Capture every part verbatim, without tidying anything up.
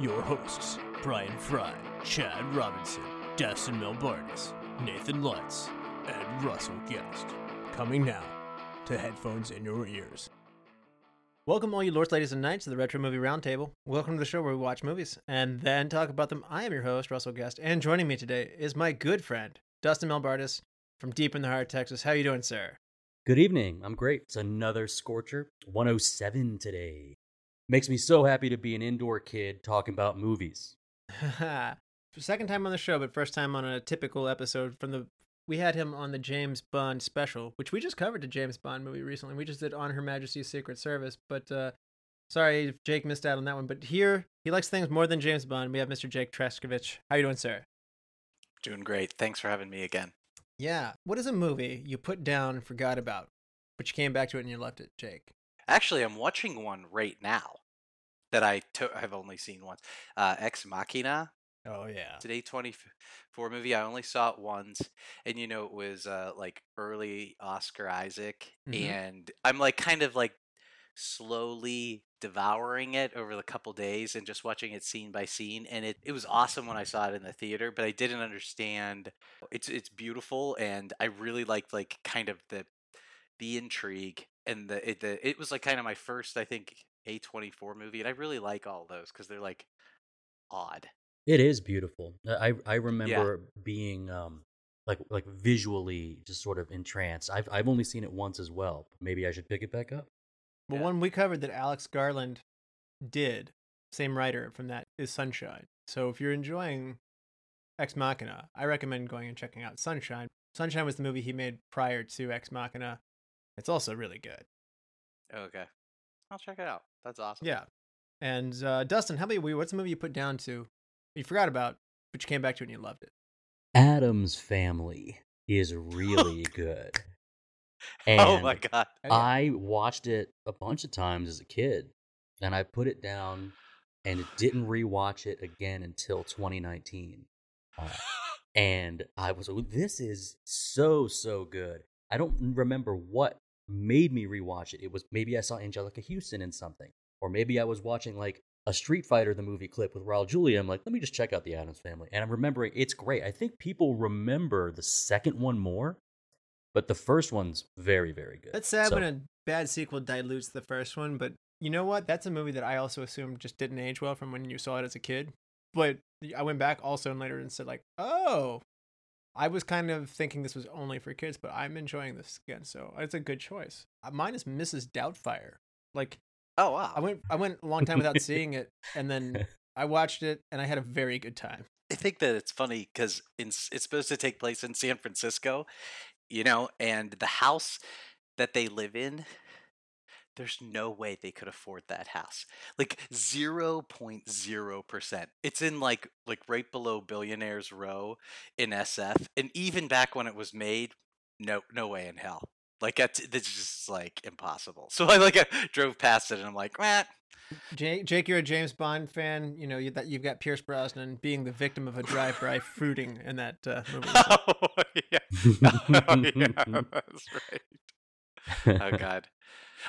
your hosts, Brian Fry, Chad Robinson, Dustin Melbardis, Nathan Lutz, and Russell Guest. Coming now to headphones in your ears. Welcome all you lords, ladies, and knights to the Retro Movie Roundtable. Welcome to the show where we watch movies and then talk about them. I am your host, Russell Guest, and joining me today is my good friend, Dustin Melbardis from deep in the heart of Texas. How you doing, sir? Good evening. I'm great. It's another scorcher. one oh seven today. Makes me so happy to be an indoor kid talking about movies. Second time on the show, but first time on a typical episode from the... We had him on the James Bond special, which we just covered a James Bond movie recently. We just did On Her Majesty's Secret Service, but uh, sorry if Jake missed out on that one. But here, he likes things more than James Bond. We have Mister Jake Treskovich. How you doing, sir? Doing great. Thanks for having me again. Yeah. What is a movie you put down and forgot about, but you came back to it and you loved it, Jake? Actually, I'm watching one right now that I to- I've only seen once. Uh, Ex Machina. Oh, yeah. Today, twenty-four movie. I only saw it once. And, you know, it was uh, like early Oscar Isaac. Mm-hmm. And I'm like kind of like slowly devouring it over the couple days and just watching it scene by scene. And it, it was awesome when I saw it in the theater, but I didn't understand. It's, it's beautiful. And I really liked like kind of the the intrigue. And the it, the it was like kind of my first, I think, A twenty-four movie, and I really like all those because they're like odd. It is beautiful. I I remember yeah. being um like like visually just sort of entranced. I've I've only seen it once as well. Maybe I should pick it back up. Well, yeah. One we covered that Alex Garland did, same writer from that, is Sunshine. So if you're enjoying Ex Machina, I recommend going and checking out Sunshine. Sunshine was the movie he made prior to Ex Machina. It's also really good. Okay. I'll check it out. That's awesome. Yeah. And uh, Dustin, how about you? What's the movie you put down to, you forgot about, but you came back to it and you loved it? Addams Family is really good. And oh my God. I watched it a bunch of times as a kid, and I put it down and didn't rewatch it again until twenty nineteen. Uh, and I was like, this is so, so good. I don't remember what made me rewatch it. It was maybe I saw Angelica Houston in something, or maybe I was watching like a Street Fighter the movie clip with Raul Julia. I'm like, let me just check out the Addams Family, and I'm remembering it's great. I think people remember the second one more, but the first one's very, very good. That's sad so. when a bad sequel dilutes the first one, but you know what? That's a movie that I also assumed just didn't age well from when you saw it as a kid. But I went back also and later and said like, oh. I was kind of thinking this was only for kids, but I'm enjoying this again, so it's a good choice. Mine is Missus Doubtfire. Like, oh wow, I went I went a long time without seeing it, and then I watched it, and I had a very good time. I think that it's funny because it's supposed to take place in San Francisco, you know, and the house that they live in, there's no way they could afford that house. Like zero point zero percent. It's in like like right below Billionaires Row in S F. And even back when it was made, no no way in hell. Like that's, that's just like impossible. So I like I drove past it and I'm like, what? Jake, Jake, you're a James Bond fan. You know you, that you've got Pierce Brosnan being the victim of a drive-by fruiting in that uh, movie. Oh yeah, oh yeah, that's right. Oh God.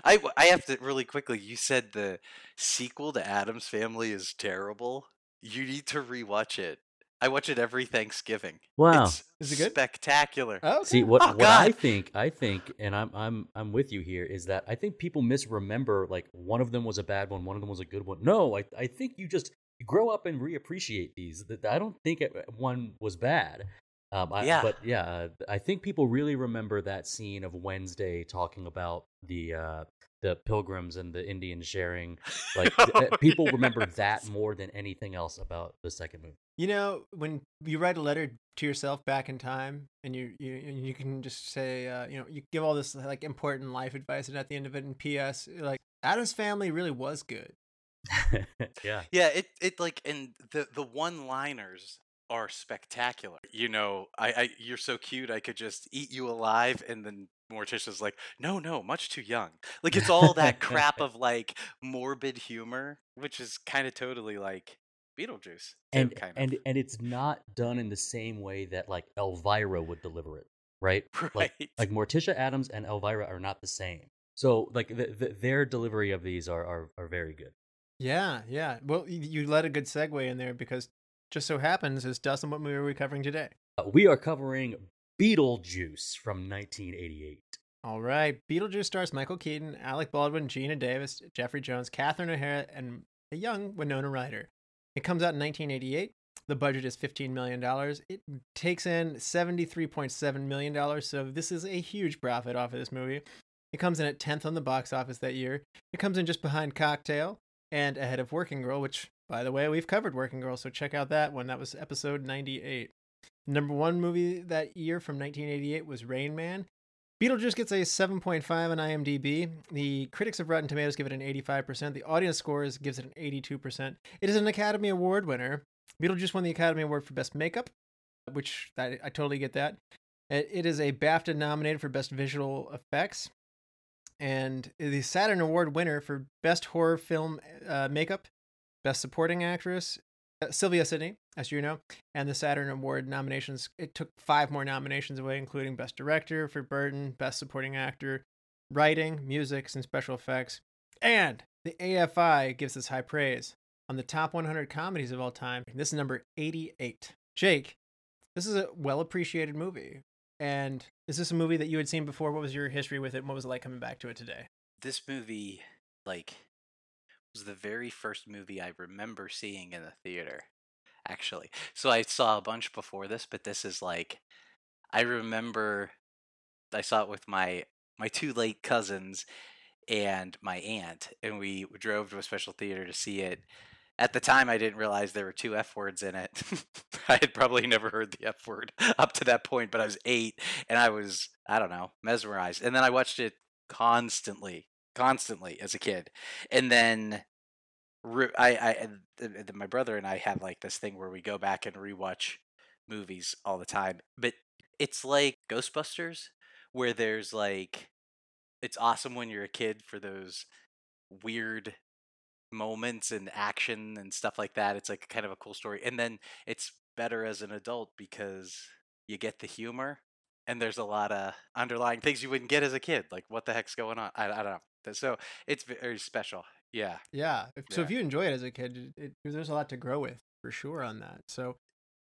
I, I have to really quickly, you said the sequel to Addams Family is terrible. You need to rewatch it. I watch it every Thanksgiving. Wow. It's is it good? Spectacular. Oh, okay. See what, oh, what I think, I think, and I'm I'm I'm with you here, is that I think people misremember like one of them was a bad one, one of them was a good one. No, I I think you just grow up and reappreciate these. I don't think one was bad. Um, I, yeah. But yeah, I think people really remember that scene of Wednesday talking about the uh, the pilgrims and the Indians sharing. Like oh, th- people yes. remember that more than anything else about the second movie. You know, when you write a letter to yourself back in time, and you you, you can just say, uh, you know, you give all this like important life advice, and at the end of it, and P S like Addams Family really was good. yeah. Yeah, it it like and the the one-liners are spectacular. You know, I, I you're so cute, I could just eat you alive, and then Morticia's like, no, no, much too young. Like, it's all that crap of like morbid humor, which is kind of totally like Beetlejuice. And too, kind and of. and it's not done in the same way that like Elvira would deliver it, right? Right. Like, like Morticia Addams and Elvira are not the same. So like the, the, their delivery of these are, are are very good. Yeah, yeah. Well, you let a good segue in there because just so happens is Dustin, what movie are we covering today? Uh, we are covering Beetlejuice from nineteen eighty-eight. All right. Beetlejuice stars Michael Keaton, Alec Baldwin, Geena Davis, Jeffrey Jones, Catherine O'Hara, and a young Winona Ryder. It comes out in nineteen eighty-eight. The budget is fifteen million dollars. It takes in seventy-three point seven million dollars, so this is a huge profit off of this movie. It comes in at tenth on the box office that year. It comes in just behind Cocktail and ahead of Working Girl, which, by the way, we've covered Working Girl, so check out that one. That was episode ninety-eight. Number one movie that year from nineteen eighty-eight was Rain Man. Beetlejuice gets a seven point five on IMDb. The critics of Rotten Tomatoes give it an eighty-five percent. The audience scores gives it an eighty-two percent. It is an Academy Award winner. Beetlejuice won the Academy Award for Best Makeup, which I, I totally get that. It is a BAFTA nominated for Best Visual Effects. And the Saturn Award winner for Best Horror Film uh, Makeup, Best Supporting Actress, uh, Sylvia Sidney, as you know, and the Saturn Award nominations. It took five more nominations away, including Best Director for Burton, Best Supporting Actor, Writing, Music, and Special Effects. And the A F I gives this high praise on the top one hundred comedies of all time. This is number eighty-eight. Jake, this is a well-appreciated movie. And is this a movie that you had seen before? What was your history with it? What was it like coming back to it today? This movie, like, was the very first movie I remember seeing in the theater, actually. So I saw a bunch before this, but this is like, I remember I saw it with my, my two late cousins and my aunt, and we drove to a special theater to see it. At the time, I didn't realize there were two F words in it. I had probably never heard the F word up to that point, but I was eight, and I was, I don't know, mesmerized. And then I watched it constantly, constantly as a kid. And then re- I, I, and my brother and I have like this thing where we go back and rewatch movies all the time. But it's like Ghostbusters, where there's like, it's awesome when you're a kid for those weird moments and action and stuff like that. It's like kind of a cool story, and then it's better as an adult because you get the humor, and there's a lot of underlying things you wouldn't get as a kid, like what the heck's going on. I, I don't know, so it's very special. Yeah, yeah. So yeah. If you enjoy it as a kid, it, it, there's a lot to grow with for sure on that. So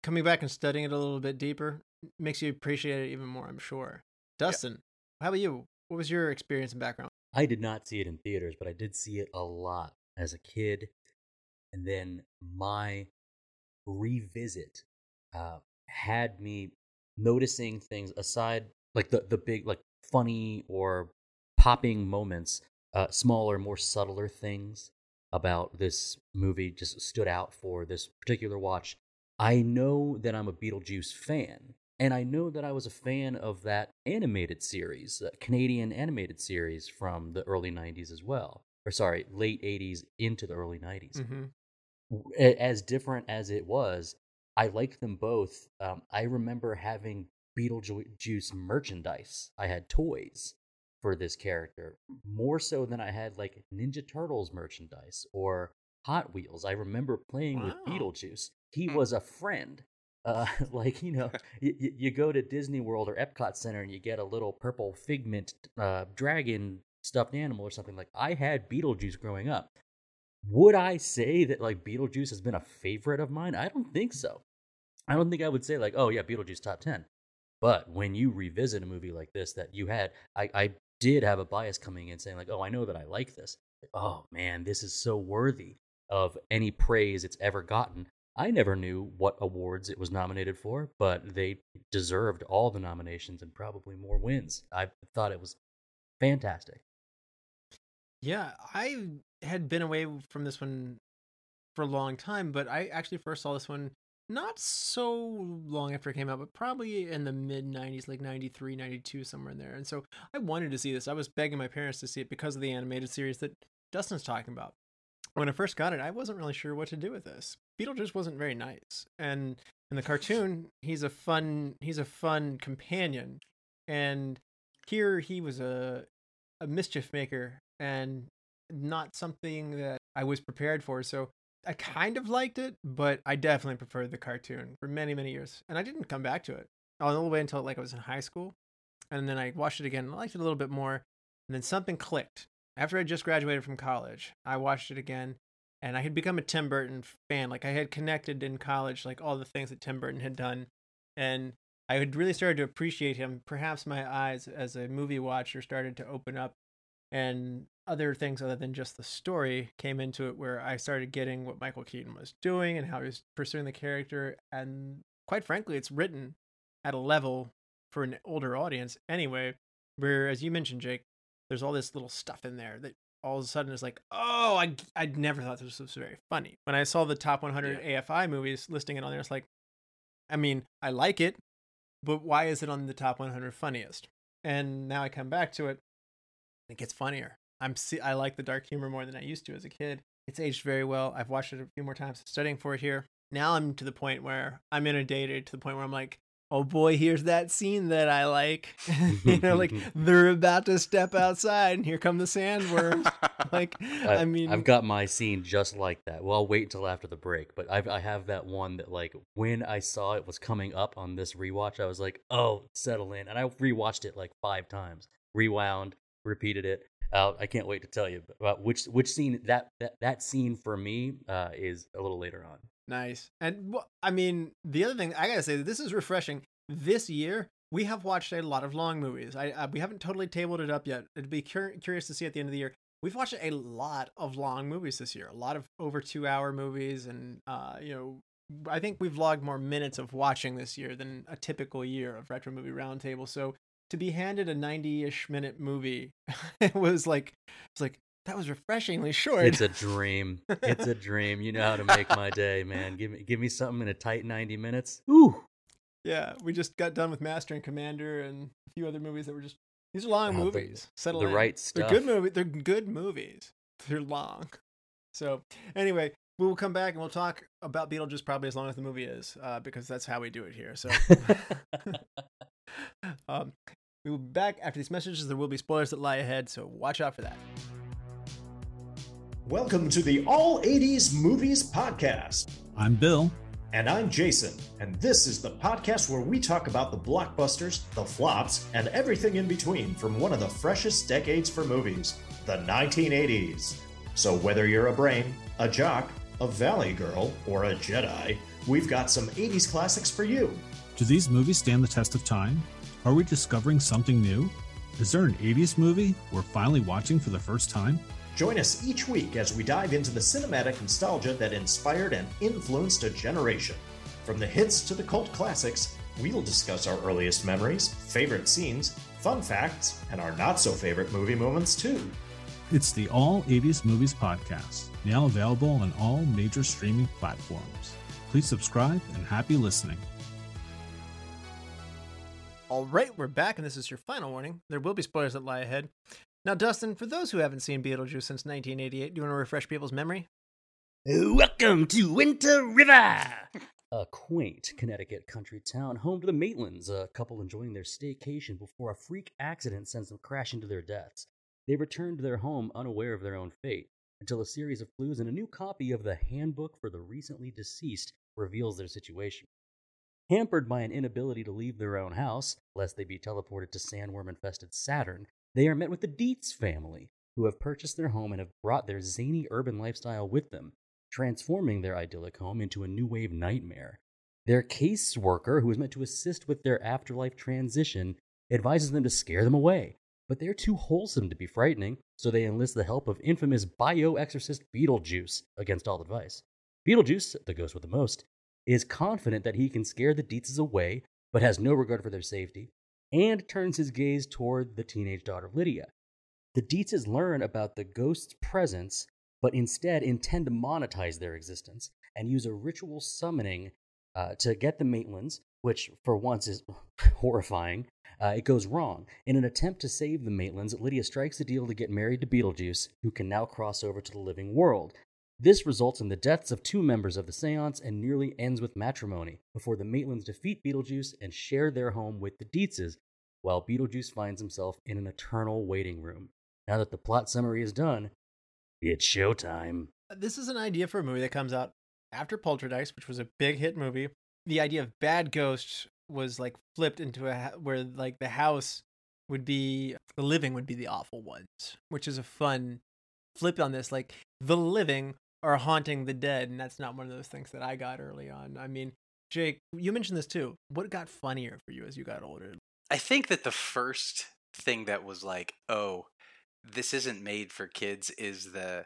coming back and studying it a little bit deeper makes you appreciate it even more, I'm sure. Dustin, yeah. How about you? What was your experience and background? I did not see it in theaters, but I did see it a lot as a kid, and then my revisit uh, had me noticing things aside, like the, the big, like funny or popping moments, uh, smaller, more subtler things about this movie just stood out for this particular watch. I know that I'm a Beetlejuice fan, and I know that I was a fan of that animated series, that Canadian animated series from the early nineties as well. Or sorry, late eighties into the early nineties. Mm-hmm. As different as it was, I liked them both. Um, I remember having Beetlejuice merchandise. I had toys for this character, more so than I had like Ninja Turtles merchandise or Hot Wheels. I remember playing wow. with Beetlejuice. He was a friend. Uh, like, you know, you, you go to Disney World or Epcot Center and you get a little purple figment uh, dragon stuffed animal or something. Like, I had Beetlejuice growing up. Would I say that like Beetlejuice has been a favorite of mine? I don't think so. I don't think I would say like, oh yeah, Beetlejuice top ten. But when you revisit a movie like this that you had, I, I did have a bias coming in saying like, oh, I know that I like this. Like, oh man, this is so worthy of any praise it's ever gotten. I never knew what awards it was nominated for, but they deserved all the nominations and probably more wins. I thought it was fantastic. Yeah, I had been away from this one for a long time, but I actually first saw this one not so long after it came out, but probably in the mid-nineties, like ninety-three, ninety-two, somewhere in there. And so I wanted to see this. I was begging my parents to see it because of the animated series that Dustin's talking about. When I first got it, I wasn't really sure what to do with this. Beetlejuice wasn't very nice, and in the cartoon, he's a fun he's a fun companion, and here he was a a mischief maker and not something that I was prepared for. So I kind of liked it, but I definitely preferred the cartoon for many, many years, and I didn't come back to it all the way until like I was in high school, and then I watched it again and I liked it a little bit more, and then something clicked. After I just graduated from college, I watched it again, and I had become a Tim Burton fan. Like, I had connected in college, like, all the things that Tim Burton had done, and I had really started to appreciate him. Perhaps my eyes as a movie watcher started to open up, and other things other than just the story came into it, where I started getting what Michael Keaton was doing and how he was pursuing the character. And quite frankly, it's written at a level for an older audience anyway, where, as you mentioned, Jake, there's all this little stuff in there that all of a sudden is like, oh, I, I never thought this was very funny. When I saw the top one hundred yeah. A F I movies listing it on there, it's like, I mean, I like it, but why is it on the top one hundred funniest? And now I come back to it, it gets funnier. I'm see, I like the dark humor more than I used to as a kid. It's aged very well. I've watched it a few more times, studying for it here. Now I'm to the point where I'm inundated to the point where I'm like, oh boy, here's that scene that I like. You know, like, they're about to step outside and here come the sandworms. Like, I, I mean, I've got my scene just like that. Well, I'll wait until after the break, but I've, I have that one that, like, when I saw it was coming up on this rewatch, I was like, oh, settle in. And I rewatched it like five times, rewound, repeated it. Uh, I can't wait to tell you about which which scene that that, that scene for me uh, is a little later on. Nice. And well, I mean, the other thing I gotta say, this is refreshing. This year we have watched a lot of long movies. I, I we haven't totally tabled it up yet. It'd be cur- curious to see at the end of the year. We've watched a lot of long movies this year. A lot of over two hour movies, and uh, you know, I think we've logged more minutes of watching this year than a typical year of Retro Movie Roundtable. So to be handed a ninety-ish minute movie, it was like it's like. That was refreshingly short. It's a dream. It's a dream. You know how to make my day, man. Give me give me something in a tight ninety minutes. Ooh. Yeah, we just got done with Master and Commander and a few other movies that were just... These are long oh, movies. The, Settle the in. Right stuff. They're good, movie, they're good movies. They're long. So anyway, we will come back and we'll talk about Beetlejuice probably as long as the movie is, uh, because that's how we do it here. So um, we will be back after these messages. There will be spoilers that lie ahead, so watch out for that. Welcome to the All eighties Movies Podcast. I'm Bill. And I'm Jason. And this is the podcast where we talk about the blockbusters, the flops, and everything in between from one of the freshest decades for movies, the nineteen eighties. So whether you're a brain, a jock, a valley girl, or a Jedi, we've got some eighties classics for you. Do these movies stand the test of time? Are we discovering something new? Is there an eighties movie we're finally watching for the first time? Join us each week as we dive into the cinematic nostalgia that inspired and influenced a generation. From the hits to the cult classics, we'll discuss our earliest memories, favorite scenes, fun facts, and our not-so-favorite movie moments, too. It's the All eighties Movies Podcast, now available on all major streaming platforms. Please subscribe and happy listening. All right, we're back, and this is your final warning. There will be spoilers that lie ahead. Now, Dustin, for those who haven't seen Beetlejuice since nineteen eighty-eight, do you want to refresh people's memory? Welcome to Winter River! A quaint Connecticut country town, home to the Maitlands, a couple enjoying their staycation before a freak accident sends them crashing to their deaths. They return to their home unaware of their own fate, until a series of clues and a new copy of the Handbook for the Recently Deceased reveals their situation. Hampered by an inability to leave their own house, lest they be teleported to sandworm-infested Saturn, they are met with the Deetz family, who have purchased their home and have brought their zany urban lifestyle with them, transforming their idyllic home into a new wave nightmare. Their caseworker, who is meant to assist with their afterlife transition, advises them to scare them away, but they're too wholesome to be frightening, so they enlist the help of infamous bio-exorcist Beetlejuice against all advice. Beetlejuice, the ghost with the most, is confident that he can scare the Deetzes away, but has no regard for their safety, and turns his gaze toward the teenage daughter Lydia. The Deetzes learn about the ghost's presence, but instead intend to monetize their existence and use a ritual summoning uh, to get the Maitlands, which for once is horrifying. Uh, it goes wrong. In an attempt to save the Maitlands, Lydia strikes a deal to get married to Beetlejuice, who can now cross over to the living world. This results in the deaths of two members of the seance and nearly ends with matrimony, before the Maitlands defeat Beetlejuice and share their home with the Deetzes, while Beetlejuice finds himself in an eternal waiting room. Now that the plot summary is done, it's showtime. This is an idea for a movie that comes out after Poltergeist, which was a big hit movie. The idea of bad ghosts was like flipped into a where like the house would be, the living would be the awful ones, which is a fun flip on this. Like the living are haunting the dead, and that's not one of those things that I got early on. I mean, Jake, you mentioned this too. What got funnier for you as you got older? I think that the first thing that was like, oh, this isn't made for kids is the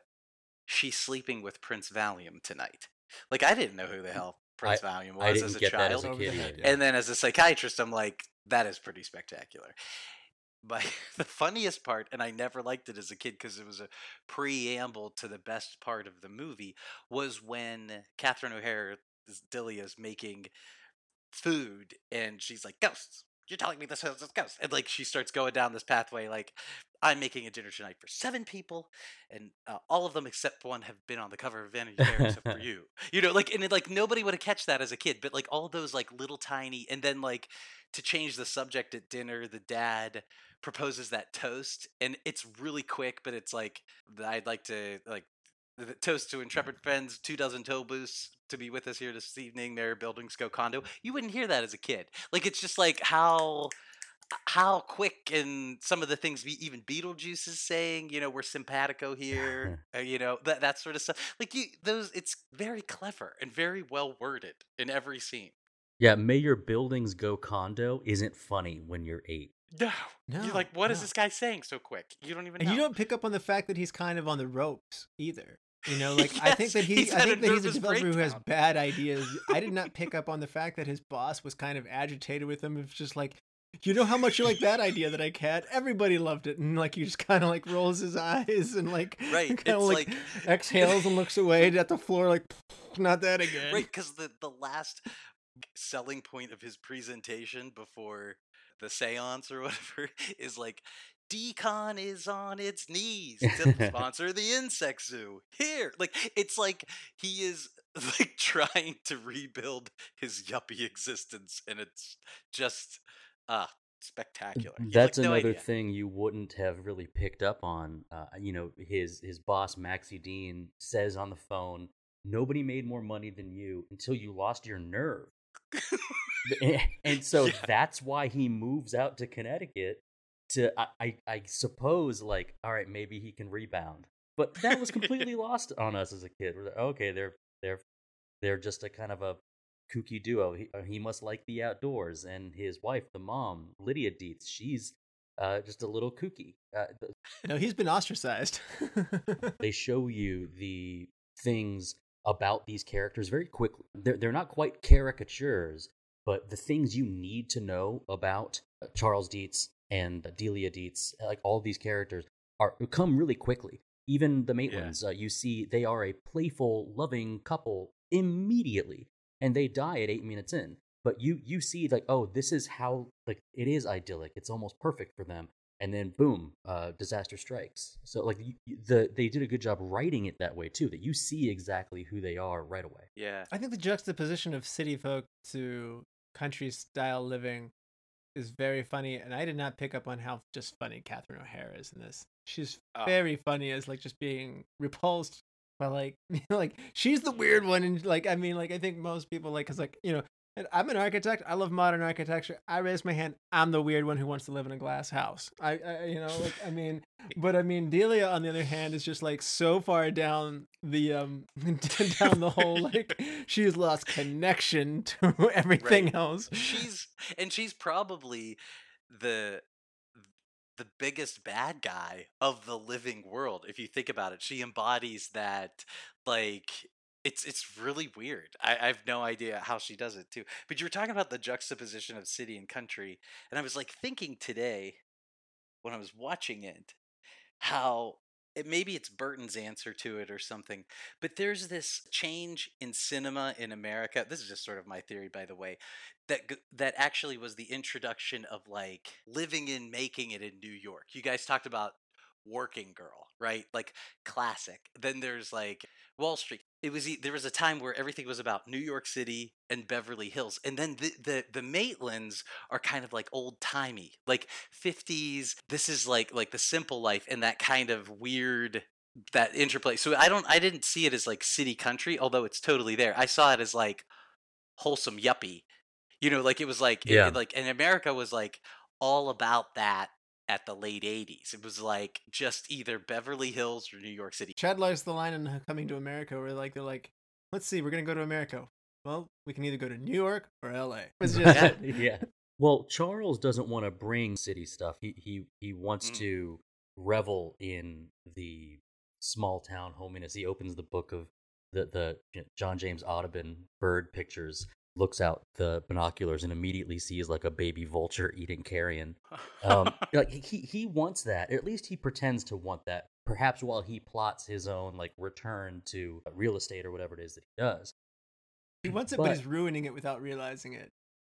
she's sleeping with Prince Valium tonight. Like, I didn't know who the hell Prince I, Valium was as a child. As a kid, and then as a psychiatrist, I'm like, that is pretty spectacular. But the funniest part, and I never liked it as a kid because it was a preamble to the best part of the movie, was when Catherine O'Hara, Delia, is making food and she's like, ghosts. You're telling me this is a ghost. And like she starts going down this pathway like, I'm making a dinner tonight for seven people, and uh, all of them except one have been on the cover of Vanity Fair except for you. You know, like, and it, like nobody would have catch that as a kid, but like all those like little tiny, and then like to change the subject at dinner, the dad proposes that toast, and it's really quick, but it's like, I'd like to like the toast to intrepid friends, two dozen Tobus to be with us here this evening, their buildings go condo. You wouldn't hear that as a kid. Like, it's just like how how quick, and some of the things we, even Beetlejuice is saying, you know, we're simpatico here, uh, you know, that that sort of stuff. Like, you, those, it's very clever and very well worded in every scene. Yeah, may your buildings go condo isn't funny when you're eight. No. no You're like, what no. is this guy saying so quick? You don't even know. And you don't pick up on the fact that he's kind of on the ropes either. You know, like, yes, I think that he, he's, I think that he's a developer breakdown. Who has bad ideas. I did not pick up on the fact that his boss was kind of agitated with him. It's just like, you know how much you like that idea that I had? Everybody loved it. And like, he just kind of like rolls his eyes and like, right. kind of like, like exhales and looks away at the floor like, not that again. Right, because the, the last selling point of his presentation before the seance or whatever is like, Decon is on its knees to sponsor the insect zoo here. Like, it's like he is like trying to rebuild his yuppie existence, and it's just ah spectacular. That's like, no another idea. Thing you wouldn't have really picked up on. Uh, you know, his his boss Maxie Dean says on the phone, "Nobody made more money than you until you lost your nerve," and so yeah. that's why he moves out to Connecticut. To I, I, I suppose, like, all right, maybe he can rebound, but that was completely lost on us as a kid. We're like, okay, they're they're they're just a kind of a kooky duo. He he must like the outdoors, and his wife, the mom, Lydia Deetz, she's uh, just a little kooky. Uh, no, he's been ostracized. They show you the things about these characters very quickly. They're they're not quite caricatures, but the things you need to know about Charles Deetz. And Delia Deetz, like all these characters, are come really quickly. Even the Maitlands, yeah. uh, you see, they are a playful, loving couple immediately, and they die at eight minutes in. But you you see, like, oh, this is how like it is idyllic. It's almost perfect for them. And then boom, uh, disaster strikes. So like the they did a good job writing it that way too. That you see exactly who they are right away. Yeah, I think the juxtaposition of city folk to country style living is very funny, and I did not pick up on how just funny Catherine O'Hara is in this. She's oh. very funny as like just being repulsed by like like she's the weird one, and like I mean like I think most people like because like you know and I'm an architect, I love modern architecture. I raise my hand, I'm the weird one who wants to live in a glass house. I, I you know like I mean, but I mean Delia on the other hand is just like so far down the um down the hole, like she's lost connection to everything right. else. She's and she's probably the the biggest bad guy of the living world if you think about it. She embodies that like. It's it's really weird. I, I have no idea how she does it too. But you were talking about the juxtaposition of city and country, and I was like thinking today when I was watching it, how it, maybe it's Burton's answer to it or something. But there's this change in cinema in America. This is just sort of my theory, by the way. That that actually was the introduction of like living in, making it in New York. You guys talked about Working Girl, right? Like, classic. Then there's, like, Wall Street. It was there was a time where everything was about New York City and Beverly Hills. And then the the, the Maitlands are kind of like old-timey, like fifties. This is like like the Simple Life and that kind of weird, that interplay. So I don't I didn't see it as like city country, although it's totally there. I saw it as like wholesome yuppie. You know, like it was like yeah. it, like and America was like all about that. At the late eighties, it was like just either Beverly Hills or New York City. Chad lives the line in Coming to America, where like they're like, "Let's see, we're gonna go to America. Well, we can either go to New York or L A" Just- yeah. yeah. Well, Charles doesn't want to bring city stuff. He he he wants mm. to revel in the small town hominess. He opens the book of the the you know, John James Audubon bird pictures. Looks out the binoculars and immediately sees like a baby vulture eating carrion. Um, like he he wants that. At least he pretends to want that. Perhaps while he plots his own like return to real estate or whatever it is that he does. He wants it, but, but he's ruining it without realizing it.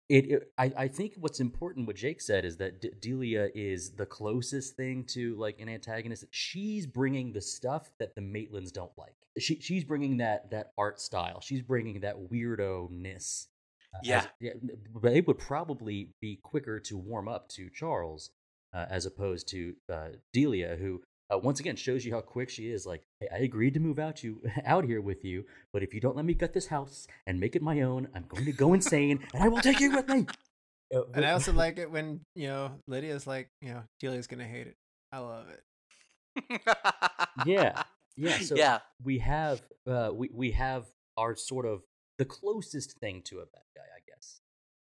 It, it I, I think what's important, what Jake said, is that D- Delia is the closest thing to like an antagonist. She's bringing the stuff that the Maitlands don't like. She she's bringing that that art style. She's bringing that weirdo-ness. Uh, yeah. As, yeah, but they would probably be quicker to warm up to Charles uh, as opposed to uh, Delia, who uh, once again shows you how quick she is. Like, hey, I agreed to move out you out here with you, but if you don't let me gut this house and make it my own, I'm going to go insane, and I will take you with me. Uh, and I also like it when you know Lydia's like, you know, Delia's gonna hate it. I love it. yeah, yeah. So yeah. we have uh, we we have our sort of. The closest thing to a bad guy, I guess.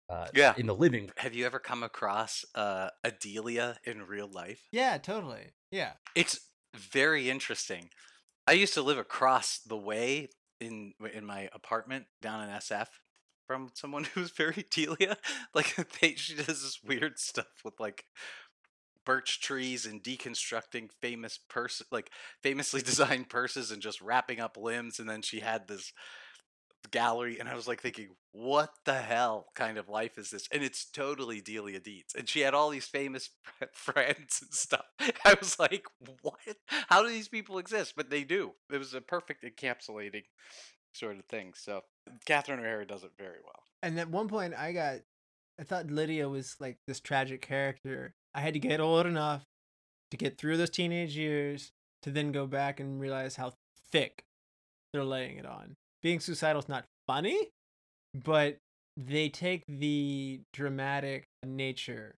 Uh, yeah. In the living. Have you ever come across uh, a Delia in real life? Yeah, totally. Yeah. It's very interesting. I used to live across the way in in my apartment down in S F from someone who was very Delia. Like, they, she does this weird stuff with, like, birch trees and deconstructing famous purse, like, famously designed purses and just wrapping up limbs. And then she had this gallery, and I was like thinking, what the hell kind of life is this? And it's totally Delia Deetz, and she had all these famous friends and stuff. I was like, what? How do these people exist? But they do. It was a perfect encapsulating sort of thing. So Catherine O'Hara does it very well. And at one point I got I thought Lydia was like this tragic character. I had to get old enough to get through those teenage years to then go back and realize how thick they're laying it on. Being suicidal is not funny, but they take the dramatic nature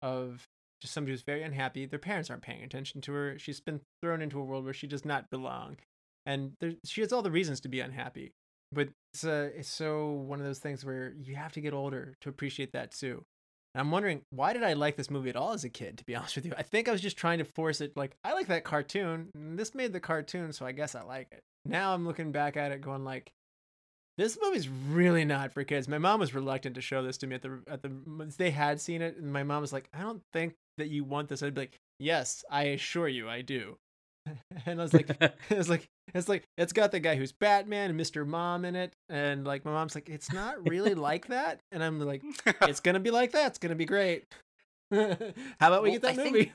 of just somebody who's very unhappy. Their parents aren't paying attention to her. She's been thrown into a world where she does not belong. And there, she has all the reasons to be unhappy. But it's, uh, it's so one of those things where you have to get older to appreciate that too. And I'm wondering, why did I like this movie at all as a kid, to be honest with you? I think I was just trying to force it. Like, I like that cartoon. And this made the cartoon, so I guess I like it. Now I'm looking back at it going like, this movie's really not for kids. My mom was reluctant to show this to me at the, at the, they had seen it. And my mom was like, I don't think that you want this. I'd be like, yes, I assure you I do. And I was like, I was like, it's like, it's got the guy who's Batman and Mister Mom in it. And like, my mom's like, it's not really like that. And I'm like, it's going to be like that. It's going to be great. How about we well, get that I movie? Think-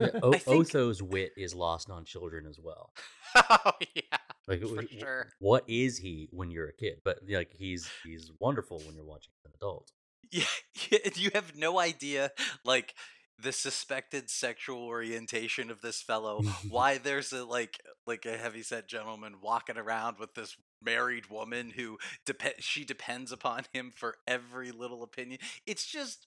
Yeah, o- think... Otho's wit is lost on children as well. Oh yeah, like, for w- sure. What is he when you're a kid? But like he's he's wonderful when you're watching as an adult. Yeah, you have no idea like the suspected sexual orientation of this fellow. Why there's a like like a heavyset gentleman walking around with this married woman who dep- she depends upon him for every little opinion. It's just.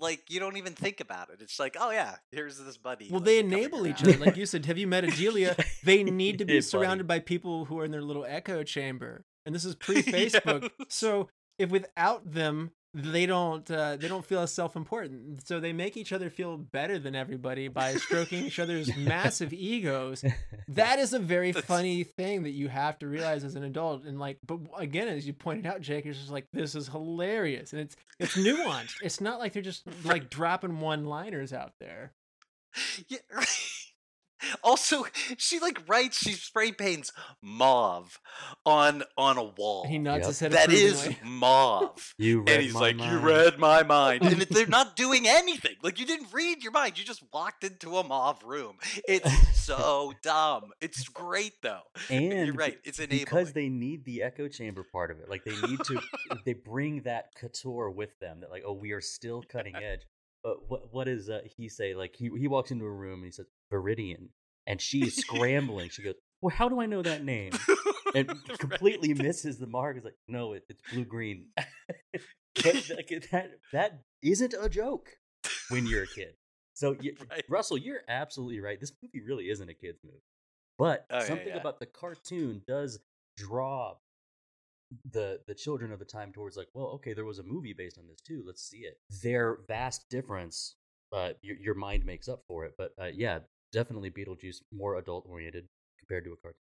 Like, you don't even think about it. It's like, oh, yeah, here's this buddy. Well, like, they enable each other. Like you said, have you met a Delia? They need to be surrounded buddy. by people who are in their little echo chamber. And this is pre-Facebook. Yeah. So if without them, they don't uh, they don't feel as self-important. So they make each other feel better than everybody by stroking each other's massive egos. That is a very That's... funny thing that you have to realize as an adult. And like, but again, as you pointed out, Jake, it's just like, this is hilarious. And it's it's nuanced. It's not like they're just like dropping one-liners out there. Yeah, right. Also, she like writes, she spray paints mauve on on a wall. He nods yep. his head. That is mauve. You read and he's my like, mind. You read my mind. And they're not doing anything. Like, you didn't read your mind. You just walked into a mauve room. It's so dumb. It's great though. And you're right. It's enabling. Because they need the echo chamber part of it. Like, they need to. They bring that couture with them. That like, oh, we are still cutting edge. But what what does uh, he say? Like, he he walks into a room and he says Viridian, and she is scrambling. She goes, well, how do I know that name? And right. completely misses the mark. It's like, no, it, it's blue green. that, that isn't a joke when you're a kid. So you, right. Russell, you're absolutely right. This movie really isn't a kid's movie. But oh, something yeah, yeah. about the cartoon does draw the the children of the time towards like, well, okay, there was a movie based on this too, let's see it. Their vast difference, uh your, your mind makes up for it. But uh yeah, definitely Beetlejuice more adult oriented compared to a cartoon.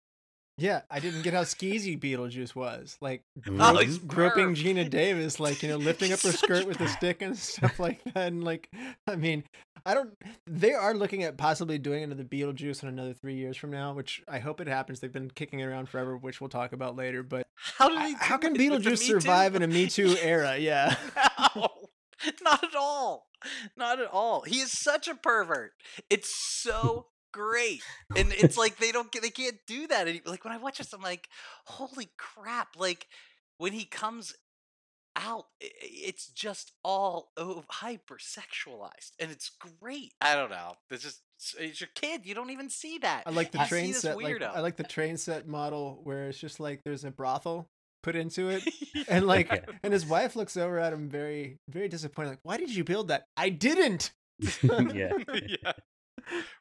Yeah, I didn't get how skeezy Beetlejuice was. Like, oh, groping Geena Davis, like, you know, lifting up her skirt with a stick and stuff like that. And like, I mean, I don't. They are looking at possibly doing another Beetlejuice in another three years from now, which I hope it happens. They've been kicking it around forever, which we'll talk about later. But how do they? Do how can Beetlejuice survive in a Me Too era? Yeah. No, not at all. Not at all. He is such a pervert. It's so. Great. And it's like they don't get they can't do that anymore. Like, when I watch this, I'm like, holy crap, like when he comes out, it's just all oh, hypersexualized, and it's great. I don't know, it's just, it's your kid, you don't even see that. I like the you train set like, I like the train set model where it's just like there's a brothel put into it, and like yeah. and his wife looks over at him very, very disappointed, like, why did you build that? I didn't. yeah yeah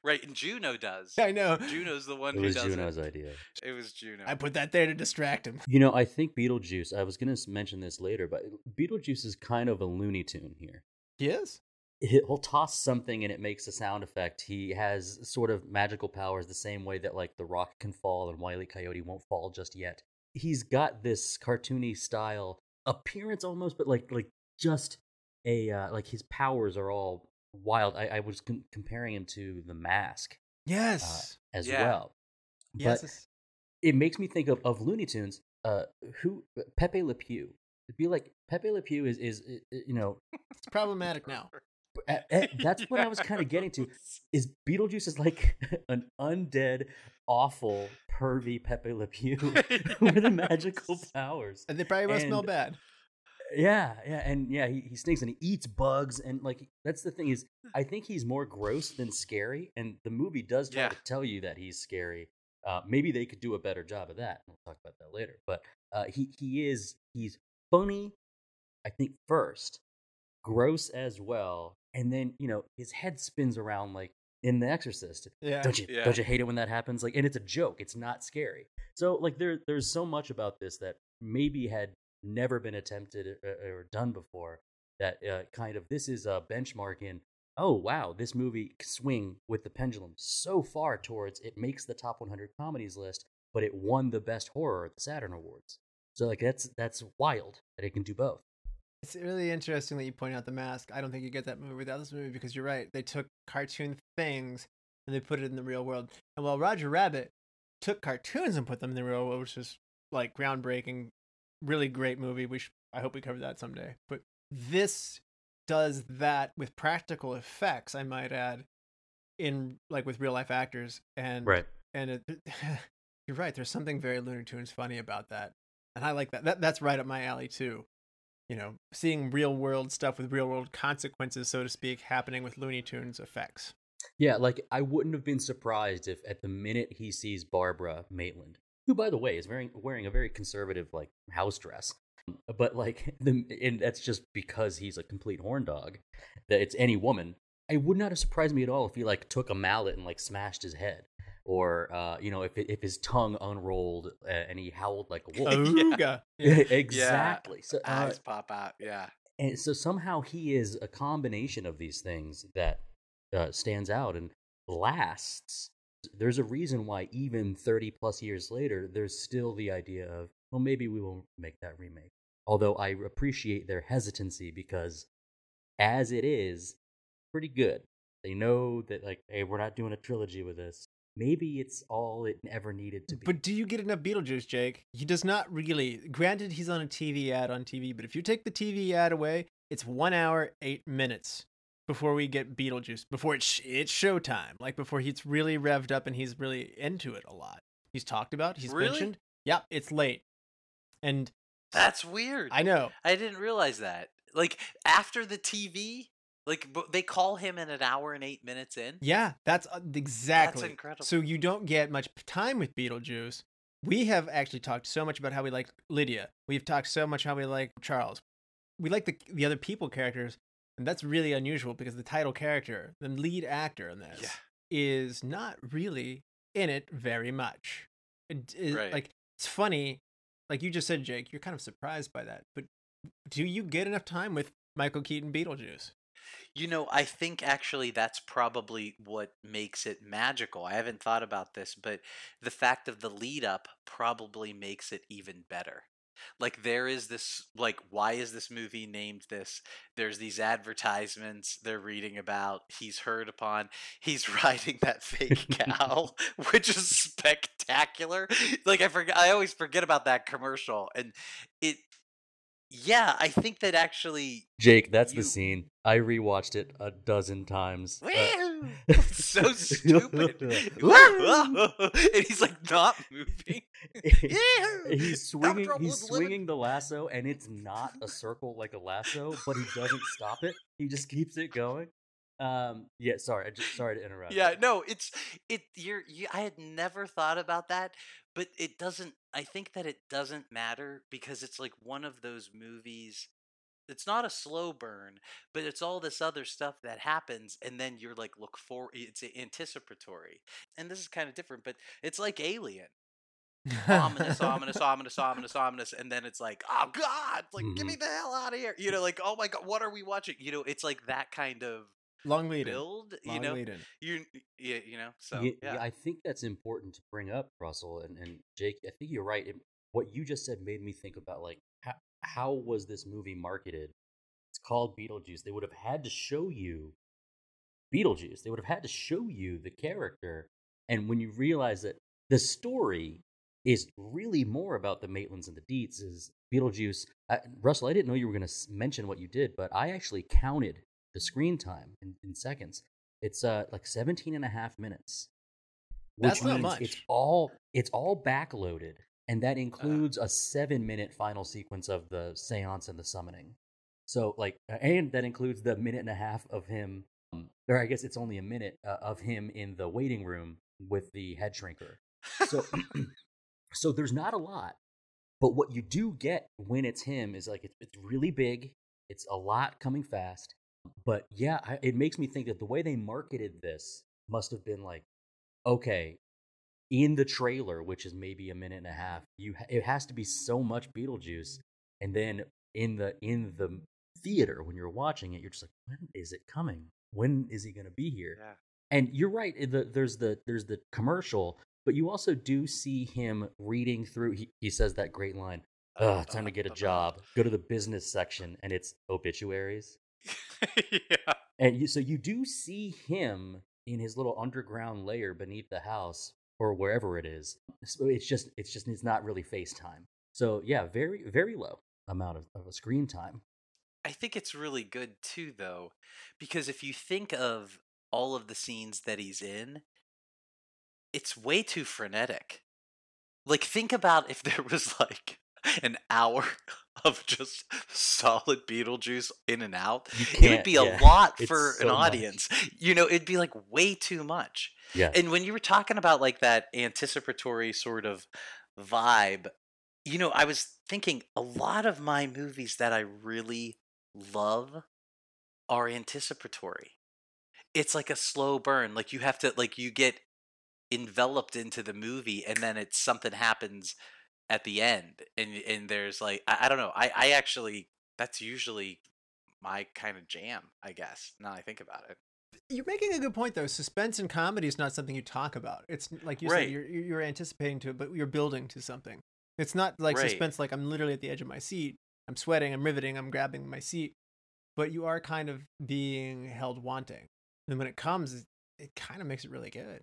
Right, and Juno does. I know. Juno's the one who does it. It was Juno's idea. It was Juno. I put that there to distract him. You know, I think Beetlejuice, I was going to mention this later, but Beetlejuice is kind of a Looney Tune here. He is? He'll toss something and it makes a sound effect. He has sort of magical powers the same way that, like, the rock can fall and Wile E. Coyote won't fall just yet. He's got this cartoony style appearance almost, but, like, like just a, uh, like, his powers are all... wild. I, I was com- comparing him to The Mask. Yes. Uh, as yeah. well. But yes. It makes me think of, of Looney Tunes. Uh, who Pepe Le Pew. It'd be like Pepe Le Pew is, is, is you know. It's problematic now. At, at, that's yeah. what I was kind of getting to. Is Beetlejuice is like an undead, awful, pervy Pepe Le Pew with the magical powers. And they probably must and, smell bad. Yeah, yeah, and yeah, he, he stinks and he eats bugs, and like that's the thing is, I think he's more gross than scary, and the movie does try yeah. to tell you that he's scary. Uh, maybe they could do a better job of that. We'll talk about that later. But uh, he he is he's funny, I think first, gross as well, and then you know his head spins around like in The Exorcist. Yeah, don't you yeah. don't you hate it when that happens? Like, and it's a joke. It's not scary. So like there there's so much about this that maybe had. Never been attempted or done before. That uh, kind of this is a benchmark in. Oh wow, this movie swing with the pendulum so far towards it makes the top one hundred comedies list, but it won the best horror at the Saturn Awards. So like that's that's wild that it can do both. It's really interesting that you point out The Mask. I don't think you get that movie without this movie because you're right. They took cartoon things and they put it in the real world. And while Roger Rabbit took cartoons and put them in the real world, which was like groundbreaking. Really great movie. We should, I hope we cover that someday. But this does that with practical effects, I might add, in like with real life actors. And right. and it, you're right. There's something very Looney Tunes funny about that, and I like that. that. That's right up my alley too. You know, seeing real world stuff with real world consequences, so to speak, happening with Looney Tunes effects. Yeah, like I wouldn't have been surprised if at the minute he sees Barbara Maitland. Who, by the way, is wearing wearing a very conservative like house dress, but like the and that's just because he's a complete horn dog. That it's any woman. It would not have surprised me at all if he like took a mallet and like smashed his head, or uh, you know, if if his tongue unrolled and he howled like a wolf. Ooga. Yeah. Exactly. Yeah. So uh, eyes pop out. Yeah. And so somehow he is a combination of these things that uh, stands out and lasts. There's a reason why even thirty plus years later, there's still the idea of, well, maybe we won't make that remake. Although I appreciate their hesitancy because as it is, pretty good. They know that like, hey, we're not doing a trilogy with this. Maybe it's all it ever needed to be. But do you get enough Beetlejuice, Jake? He does not really. Granted, he's on a T V ad on T V, but if you take the T V ad away, it's one hour, eight minutes before we get Beetlejuice, before it's, it's showtime, like before he's really revved up and he's really into it a lot. He's talked about, he's really? mentioned. Yeah, it's late. And that's weird. I know. I didn't realize that. Like, after the T V... Like, but they call him in an hour and eight minutes in? Yeah, that's uh, exactly. That's incredible. So you don't get much time with Beetlejuice. We have actually talked so much about how we like Lydia. We've talked so much how we like Charles. We like the the other people characters, and that's really unusual because the title character, the lead actor in this, yeah. is not really in it very much. It, it, right. Like, it's funny. Like you just said, Jake, you're kind of surprised by that. But do you get enough time with Michael Keaton Beetlejuice? You know, I think actually that's probably what makes it magical. I haven't thought about this, but the fact of the lead up probably makes it even better. Like, there is this, like, why is this movie named this? There's these advertisements they're reading about. He's heard upon. He's riding that fake cow, which is spectacular. Like, I forget, I always forget about that commercial. And it... Yeah, I think that actually... Jake, that's you... the scene. I rewatched it a dozen times. Uh... It's so stupid. And he's like, not moving. he's swinging, he's swinging the lasso, and it's not a circle like a lasso, but he doesn't stop it. He just keeps it going. Um. Yeah. Sorry. I just sorry to interrupt. Yeah. No. It's it. You're. You, I had never thought about that, but it doesn't. I think that it doesn't matter because it's like one of those movies. It's not a slow burn, but it's all this other stuff that happens, and then you're like, look for. It's anticipatory, and this is kind of different, but it's like Alien. ominous, ominous, ominous, ominous, ominous, and then it's like, oh God! Like, mm-hmm. Get me the hell out of here! You know, like, oh my God, what are we watching? You know, it's like that kind of. Long lead in. Build, Long you know, lead in. You, you, you know, so, yeah, yeah. yeah. I think that's important to bring up, Russell and, and Jake. I think you're right. It, what you just said made me think about, like, how, how was this movie marketed? It's called Beetlejuice. They would have had to show you Beetlejuice. They would have had to show you the character. And when you realize that the story is really more about the Maitlands and the Deetz, is Beetlejuice. Uh, Russell, I didn't know you were going to mention what you did, but I actually counted the screen time in, in seconds. It's uh like seventeen and a half minutes. That's not much. It's all it's all backloaded, and that includes uh, a seven minute final sequence of the seance and the summoning. So like, and that includes the minute and a half of him, or I guess it's only a minute uh, of him in the waiting room with the head shrinker. So so there's not a lot, but what you do get when it's him is like it's it's really big. It's a lot coming fast. But yeah, I, it makes me think that the way they marketed this must have been like, okay, in the trailer, which is maybe a minute and a half, you ha- it has to be so much Beetlejuice, and then in the in the theater when you're watching it, you're just like, when is it coming? When is he going to be here? Yeah. And you're right. The, there's the there's the commercial, but you also do see him reading through. He, he says that great line, "Oh, it's time to get a job. Go to the business section," and it's obituaries. yeah. And you, so you do see him in his little underground lair beneath the house or wherever it is. So it's just, it's just, it's not really FaceTime. So yeah, very, very low amount of, of a screen time. I think it's really good too, though, because if you think of all of the scenes that he's in, it's way too frenetic. Like, think about if there was like an hour of just solid Beetlejuice in and out. It would be a yeah. lot for it's an so audience. Much. You know, it'd be like way too much. Yeah. And when you were talking about like that anticipatory sort of vibe, you know, I was thinking a lot of my movies that I really love are anticipatory. It's like a slow burn. Like you have to, like you get enveloped into the movie and then it's something happens at the end, and and there's like I, I don't know I, I actually that's usually my kind of jam, I guess, now I think about it. You're making a good point though. Suspense and comedy is not something you talk about. It's like you right. said, you're you're anticipating to it, but you're building to something. It's not like right. suspense like I'm literally at the edge of my seat, I'm sweating, I'm riveting, I'm grabbing my seat, but you are kind of being held wanting, and when it comes it kind of makes it really good.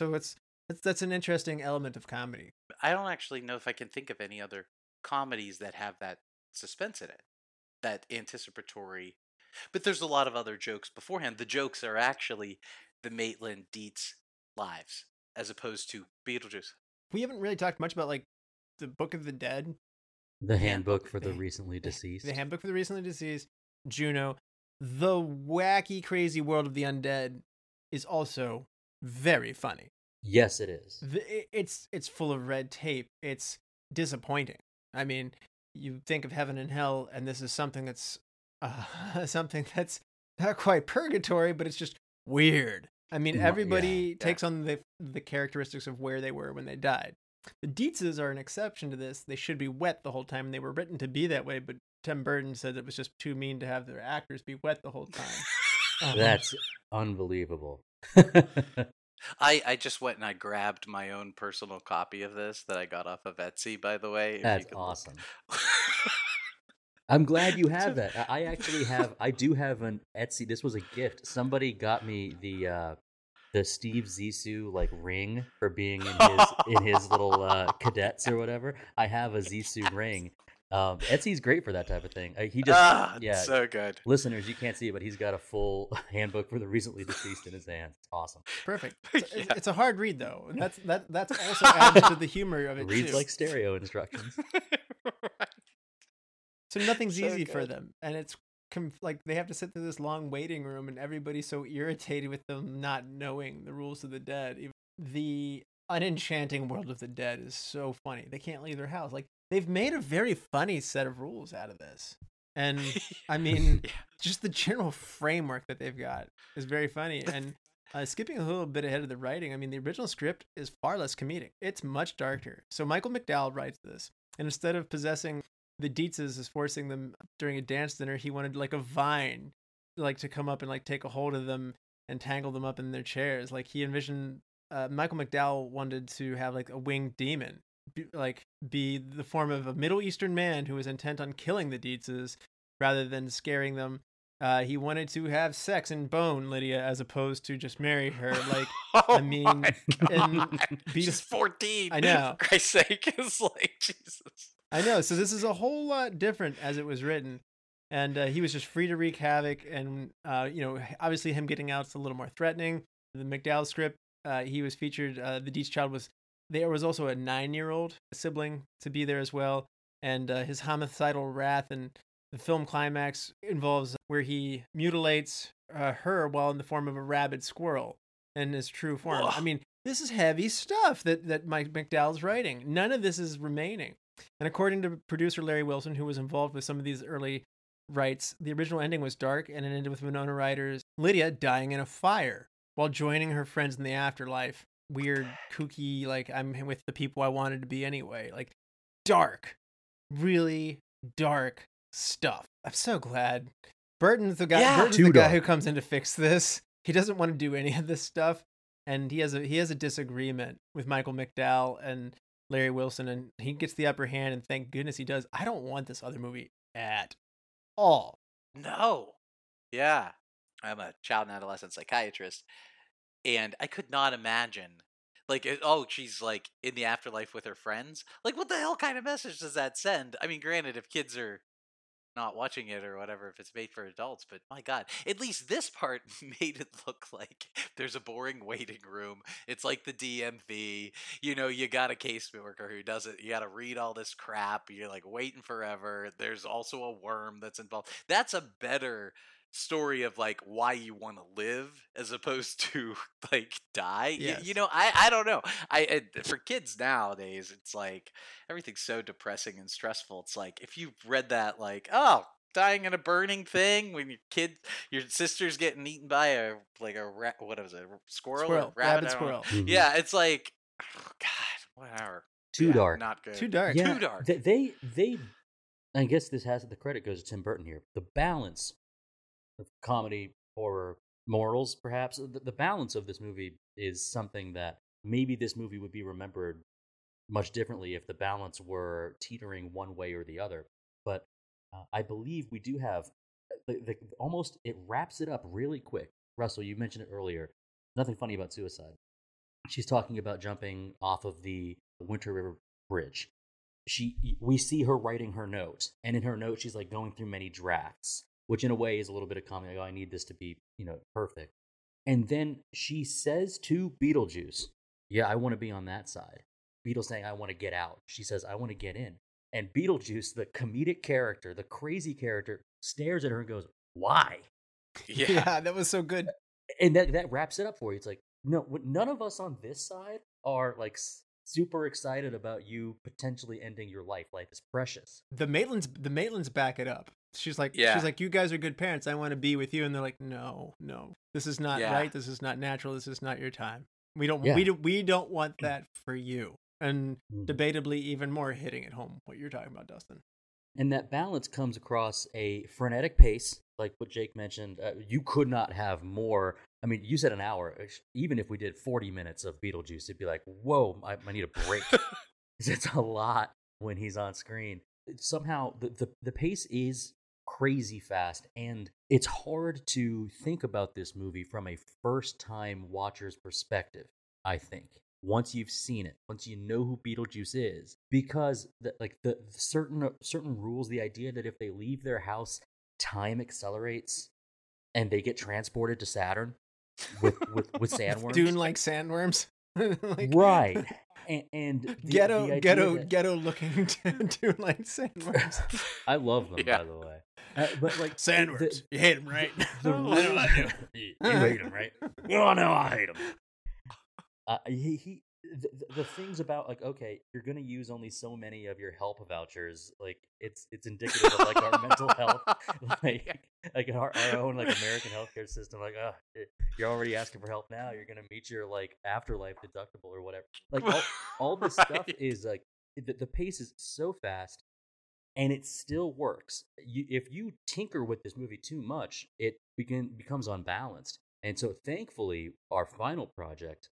So it's, it's that's an interesting element of comedy. I don't actually know if I can think of any other comedies that have that suspense in it, that anticipatory. But there's a lot of other jokes beforehand. The jokes are actually the Maitland Deetz lives as opposed to Beetlejuice. We haven't really talked much about like the Book of the Dead. The Handbook for the Recently Deceased. The Handbook for the Recently Deceased. Juno. The Wacky Crazy World of the Undead is also very funny. Yes, it is. It's it's full of red tape. It's disappointing. I mean, you think of heaven and hell, and this is something that's uh, something that's not quite purgatory, but it's just weird. I mean, everybody yeah, takes yeah. on the the characteristics of where they were when they died. The Deetzes are an exception to this. They should be wet the whole time, and they were written to be that way, but Tim Burton said it was just too mean to have their actors be wet the whole time. um, That's unbelievable. I, I just went and I grabbed my own personal copy of this that I got off of Etsy, by the way. If That's you could awesome. I'm glad you have that. I actually have, I do have an Etsy. This was a gift. Somebody got me the... Uh, The Steve Zissou like ring for being in his in his little uh, cadets or whatever. I have a Zissou ring. Um, Etsy's great for that type of thing. Uh, he just ah, yeah, so good. Listeners, you can't see it, but he's got a full handbook for the recently deceased in his hands. It's awesome. Perfect. It's, yeah. it's a hard read though. And that's that that's also adds to the humor of it. Reads too. Like stereo instructions. Right. So nothing's so easy good. for them, and it's. Like they have to sit through this long waiting room, and everybody's so irritated with them not knowing the rules of the dead. The unenchanting world of the dead is so funny. They can't leave their house. Like they've made a very funny set of rules out of this, and I mean, yeah. just the general framework that they've got is very funny. And uh, skipping a little bit ahead of the writing, I mean, the original script is far less comedic. It's much darker. So Michael McDowell writes this, and instead of possessing the Deetzes is forcing them during a dance dinner. He wanted like a vine, like to come up and like take a hold of them and tangle them up in their chairs. Like he envisioned, uh, Michael McDowell wanted to have like a winged demon, be, like be the form of a Middle Eastern man who was intent on killing the Deetzes rather than scaring them. Uh, he wanted to have sex and bone Lydia as opposed to just marry her. Like, oh I mean, my God. And be, she's fourteen. I know. For Christ's sake, it's like Jesus. I know. So this is a whole lot different as it was written, and uh, he was just free to wreak havoc. And uh, you know, obviously, him getting out's a little more threatening. The McDowell script, uh, he was featured. Uh, the Deetz child was there. Was also a nine-year-old sibling to be there as well, and uh, his homicidal wrath and the film climax involves where he mutilates uh, her while in the form of a rabid squirrel in his true form. Ugh. I mean, this is heavy stuff that that Mike McDowell's writing. None of this is remaining. And according to producer Larry Wilson, who was involved with some of these early rights, the original ending was dark, and it ended with Winona Ryder's Lydia dying in a fire while joining her friends in the afterlife. Weird, kooky, like, I'm with the people I wanted to be anyway. Like, dark. Really dark stuff. I'm so glad. Burton's the guy, yeah, Burton's the guy who comes in to fix this. He doesn't want to do any of this stuff, and he has a, he has a disagreement with Michael McDowell and Larry Wilson, and he gets the upper hand, and thank goodness he does. I don't want this other movie at all. No. Yeah. I'm a child and adolescent psychiatrist, and I could not imagine, like, oh, she's, like, in the afterlife with her friends. Like, what the hell kind of message does that send? I mean, granted, if kids are not watching it or whatever, if it's made for adults, but my God, at least this part made it look like there's a boring waiting room. It's like the D M V, you know, you got a caseworker who doesn't, you got to read all this crap. You're like waiting forever. There's also a worm that's involved. That's a better story of like why you want to live as opposed to like die. Yes. You, you know, I, I don't know. I, I for kids nowadays, it's like everything's so depressing and stressful. It's like if you read that, like, oh, dying in a burning thing when your kid, your sister's getting eaten by a like a rat, what was it, a squirrel, squirrel a rabbit, rabbit squirrel. Mm-hmm. Yeah, it's like, oh, God, whatever. Too yeah, dark. Not good. Too dark. Yeah, Too dark. They they. I guess this has the credit goes to Tim Burton here. The balance. Comedy, horror, morals, perhaps. The, the balance of this movie is something that maybe this movie would be remembered much differently if the balance were teetering one way or the other. But uh, I believe we do have the, the, almost, it wraps it up really quick. Russell, you mentioned it earlier. Nothing funny about suicide. she's talking about jumping off of the Winter River Bridge. She, we see her writing her note, and in her note, she's like going through many drafts, which in a way is a little bit of comedy. Like, oh, I need this to be, you know, perfect. And then she says to Beetlejuice, yeah, I want to be on that side. Beetle's saying, I want to get out. She says, I want to get in. And Beetlejuice, the comedic character, the crazy character, stares at her and goes, why? Yeah, yeah, that was so good. And that, that wraps it up for you. It's like, no, none of us on this side are like super excited about you potentially ending your life. Life is precious. The Maitlands, the Maitlands back it up. She's like, yeah. she's like, you guys are good parents. I want to be with you. And they're like, no, no, this is not yeah. right. This is not natural. This is not your time. We don't, yeah. we do, we don't want that for you. And debatably even more hitting at home what you're talking about, Dustin. And that balance comes across a frenetic pace, like what Jake mentioned. Uh, you could not have more. I mean, you said an hour. Even if we did forty minutes of Beetlejuice, it'd be like, whoa, I, I need a break. It's a lot when he's on screen. Somehow, the, the, the pace is crazy fast, and it's hard to think about this movie from a first-time watcher's perspective, I think. Once you've seen it, once you know who Beetlejuice is, because the, like the certain certain rules, the idea that if they leave their house, time accelerates, and they get transported to Saturn with with, with sandworms, doing like sandworms, like, right? And, and the, ghetto, the ghetto, that, ghetto looking doing like sandworms. I love them, yeah. by the way. Uh, but like sandworms, the, you hate them, right? The, the rules, I know I do. You, you hate them, right? Oh no, I hate them. Uh, he, he the, the things about like, okay, you're going to use only so many of your help vouchers. Like it's, it's indicative of like our mental health, like, like our, our own like American healthcare system. Like, oh, you're already asking for help now. You're going to meet your like afterlife deductible or whatever. Like all, all this right. stuff is like, the, the pace is so fast and it still works. You, if you tinker with this movie too much, it begin, becomes unbalanced. And so thankfully our final project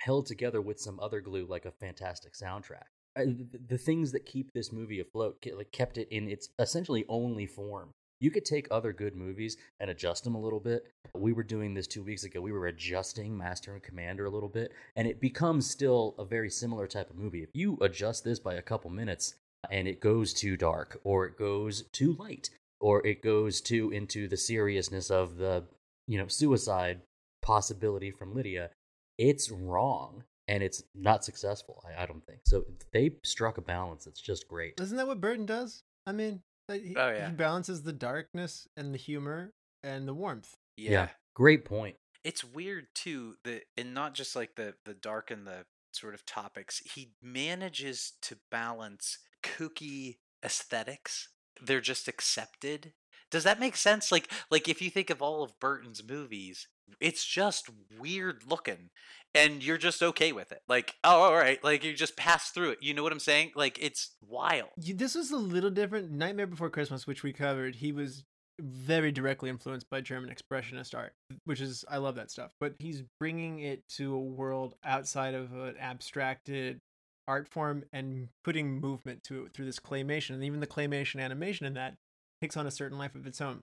held together with some other glue, like a fantastic soundtrack. The, the things that keep this movie afloat, like kept it in its essentially only form. You could take other good movies and adjust them a little bit. We were doing this two weeks ago. We were adjusting Master and Commander a little bit, and it becomes still a very similar type of movie. If you adjust this by a couple minutes and it goes too dark, or it goes too light, or it goes too into the seriousness of the, you know, suicide possibility from Lydia, it's wrong, and it's not successful, I, I don't think. So they struck a balance that's just great. Isn't that what Burton does? I mean, he, oh, yeah. he balances the darkness and the humor and the warmth. Yeah. yeah. Great point. It's weird, too, that, and not just like the, the dark and the sort of topics, he manages to balance kooky aesthetics. They're just accepted. Does that make sense? Like, like if you think of all of Burton's movies, it's just weird looking and you're just okay with it. Like, oh, all right. Like you just pass through it. You know what I'm saying? Like it's wild. This was a little different. Nightmare Before Christmas, which we covered, he was very directly influenced by German expressionist art, which is, I love that stuff, but he's bringing it to a world outside of an abstracted art form and putting movement to it through this claymation. And even the claymation animation in that takes on a certain life of its own.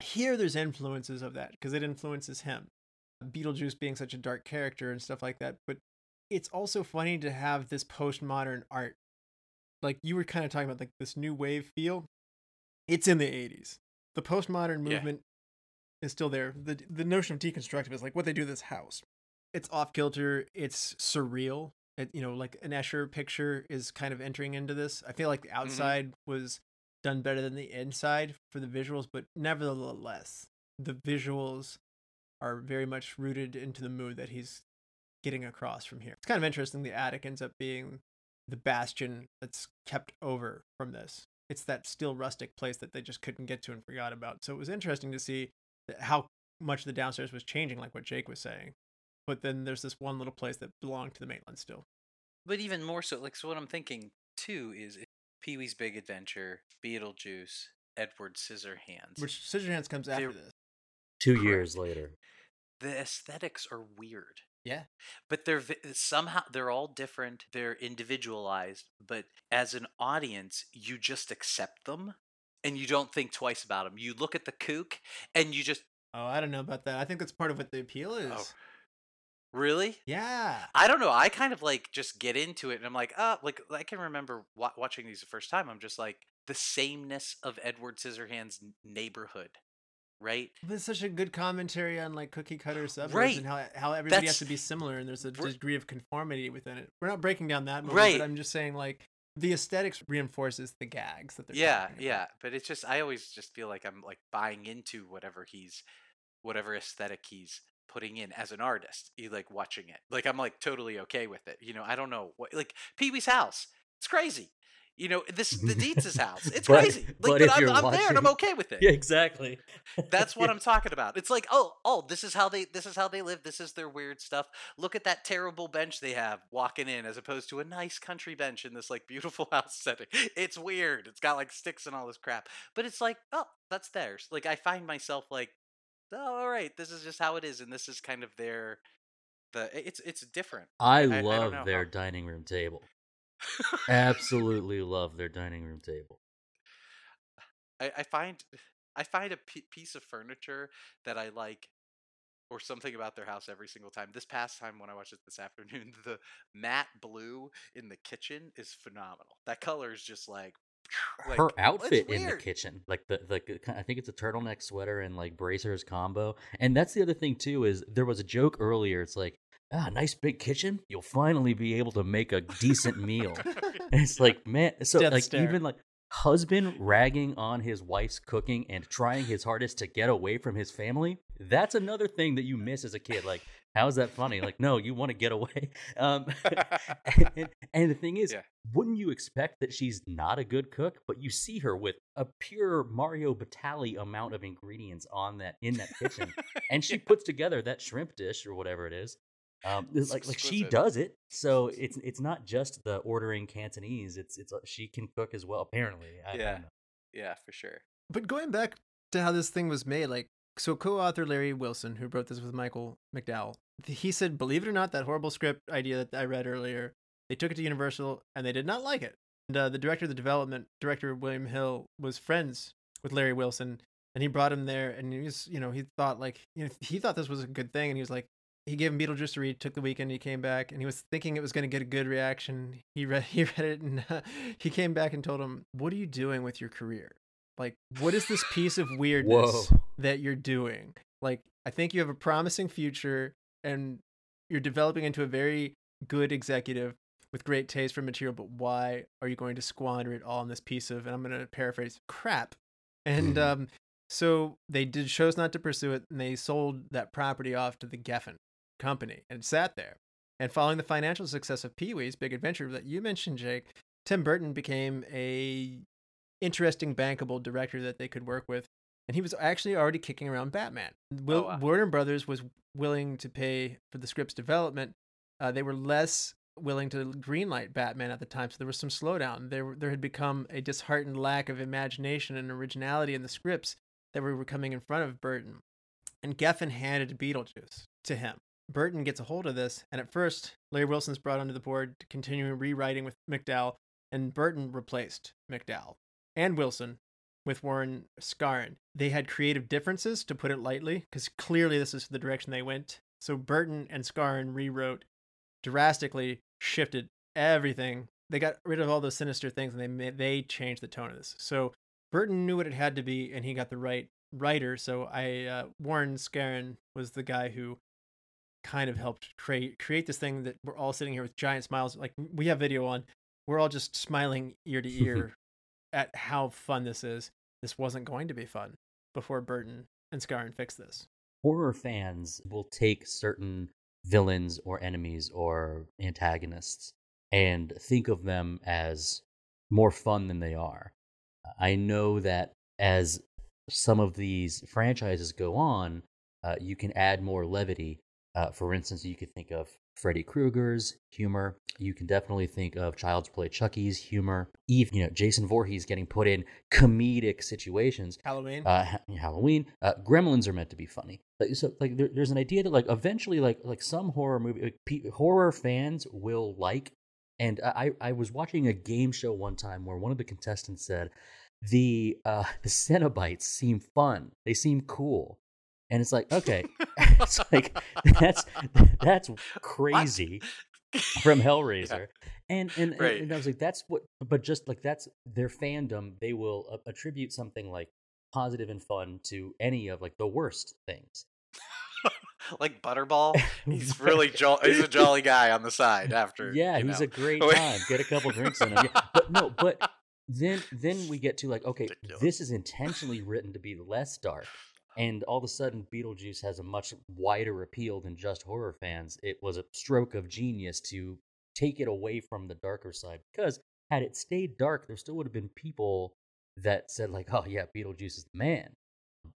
Here, there's influences of that because it influences him. Beetlejuice being such a dark character and stuff like that. But it's also funny to have this postmodern art. Like you were kind of talking about like this new wave feel. It's in the eighties. The postmodern movement yeah. is still there. The the notion of deconstructive is like what they do to this house. It's off-kilter. It's surreal. It, you know, like an Escher picture is kind of entering into this. I feel like the outside mm-hmm. was done better than the inside for the visuals, but nevertheless, the visuals are very much rooted into the mood that he's getting across from here. It's kind of interesting. The attic ends up being the bastion that's kept over from this. It's that still rustic place that they just couldn't get to and forgot about. So it was interesting to see how much the downstairs was changing, like what Jake was saying. But then there's this one little place that belonged to the mainland still. But even more so, like, so what I'm thinking too is Pee-wee's Big Adventure, Beetlejuice, Edward Scissorhands. Which Scissorhands comes after They're, this. Two correct. years later. The aesthetics are weird. Yeah. But they're somehow, they're all different. They're individualized. But as an audience, you just accept them and you don't think twice about them. You look at the kook and you just... Oh, I don't know about that. I think that's part of what the appeal is. Oh. Really? Yeah. I don't know. I kind of like just get into it and I'm like, oh, like I can remember wa- watching these the first time. I'm just like the sameness of Edward Scissorhands' neighborhood. Right? There's such a good commentary on like cookie cutter suburbs right. and how how everybody That's... has to be similar and there's a degree of conformity within it. We're not breaking down that movie, right. but I'm just saying like the aesthetics reinforces the gags that they're yeah, talking about. Yeah, yeah. But it's just I always just feel like I'm like buying into whatever he's whatever aesthetic he's putting in as an artist. You like watching it. Like I'm like totally okay with it. You know, I don't know what like Pee-wee's house. It's crazy. You know, this the Deetz's house. It's but, crazy. Like, but, but I'm, I'm watching... there and I'm okay with it. Yeah, exactly. That's what yeah. I'm talking about. It's like, oh, oh, this is how they this is how they live. This is their weird stuff. Look at that terrible bench they have walking in as opposed to a nice country bench in this like beautiful house setting. It's weird. It's got like sticks and all this crap. But it's like, oh, that's theirs. Like I find myself like, oh, all right, this is just how it is, and this is kind of their the it's it's different. I, I love I their how... dining room table. Absolutely love their dining room table. I, I find I find a p- piece of furniture that I like, or something about their house every single time. This past time when I watched it this afternoon, the matte blue in the kitchen is phenomenal. That color is just like, like her outfit in the kitchen, like the like I think it's a turtleneck sweater and like bracers combo. And that's the other thing too is there was a joke earlier. It's like. Ah, nice big kitchen. You'll finally be able to make a decent meal. And it's like, man, so Death like stare. Even like husband ragging on his wife's cooking and trying his hardest to get away from his family. That's another thing that you miss as a kid. Like, how is that funny? Like, no, you want to get away. Um, and, and, and the thing is, yeah. wouldn't you expect that she's not a good cook? But you see her with a pure Mario Batali amount of ingredients on that in that kitchen, and she yeah. puts together that shrimp dish or whatever it is. Um, it's like like she does it, so it's it's not just the ordering Cantonese. It's it's she can cook as well. Apparently, I yeah, don't know. yeah, for sure. But going back to how this thing was made, like so, co-author Larry Wilson, who wrote this with Michael McDowell, he said, "Believe it or not, that horrible script idea that I read earlier, they took it to Universal and they did not like it." And uh, the director of the development, director William Hill, was friends with Larry Wilson, and he brought him there, and he was you know he thought like you know, he thought this was a good thing, and he was like. He gave him Beetlejuice to read, took the weekend, he came back, and he was thinking it was going to get a good reaction. He read he read it, and uh, he came back and told him, what are you doing with your career? Like, what is this piece of weirdness Whoa. that you're doing? Like, I think you have a promising future, and you're developing into a very good executive with great taste for material, but why are you going to squander it all on this piece of, and I'm going to paraphrase, crap? And mm. um, so they did chose not to pursue it, and they sold that property off to the Geffen company and sat there. And following the financial success of Pee-wee's Big Adventure that you mentioned, Jake, Tim Burton became a interesting, bankable director that they could work with. And he was actually already kicking around Batman. Will, oh, wow. Warner Brothers was willing to pay for the script's development. Uh, they were less willing to greenlight Batman at the time, so there was some slowdown. There, there had become a disheartened lack of imagination and originality in the scripts that were coming in front of Burton. And Geffen handed Beetlejuice to him. Burton gets a hold of this, and at first, Larry Wilson's brought onto the board to continue rewriting with McDowell, and Burton replaced McDowell and Wilson with Warren Scarron. They had creative differences, to put it lightly, because clearly this is the direction they went. So Burton and Scarron rewrote, drastically shifted everything. They got rid of all those sinister things, and they they changed the tone of this. So Burton knew what it had to be, and he got the right writer. So I uh, Warren Scarron was the guy who kind of helped create create this thing that we're all sitting here with giant smiles. Like, we have video on, we're all just smiling ear to ear at how fun this is. This wasn't going to be fun before Burton and Scarron fixed this. Horror fans will take certain villains or enemies or antagonists and think of them as more fun than they are. I know that as some of these franchises go on, uh, you can add more levity. Uh, for instance, you could think of Freddy Krueger's humor. You can definitely think of Child's Play Chucky's humor. Even, you know, Jason Voorhees getting put in comedic situations. Halloween. Uh, Halloween. Uh, Gremlins are meant to be funny. Like, so, like, there, there's an idea that, like, eventually, like, like some horror movie, like, pe- horror fans will like. And I, I was watching a game show one time where one of the contestants said, the uh, the Cenobites seem fun. They seem cool. And it's like, okay, it's like that's that's crazy what? From Hellraiser, yeah. and and, right. and I was like, that's what, but just like that's their fandom. They will attribute something like positive and fun to any of like the worst things, like Butterball. He's really jo- he's a jolly guy on the side after. Yeah, you know. He's a great time. Get a couple drinks in him. Yeah. But no, but then then we get to like, okay, ridiculous. This is intentionally written to be less dark. And all of a sudden, Beetlejuice has a much wider appeal than just horror fans. It was a stroke of genius to take it away from the darker side. Because had it stayed dark, there still would have been people that said, like, oh, yeah, Beetlejuice is the man.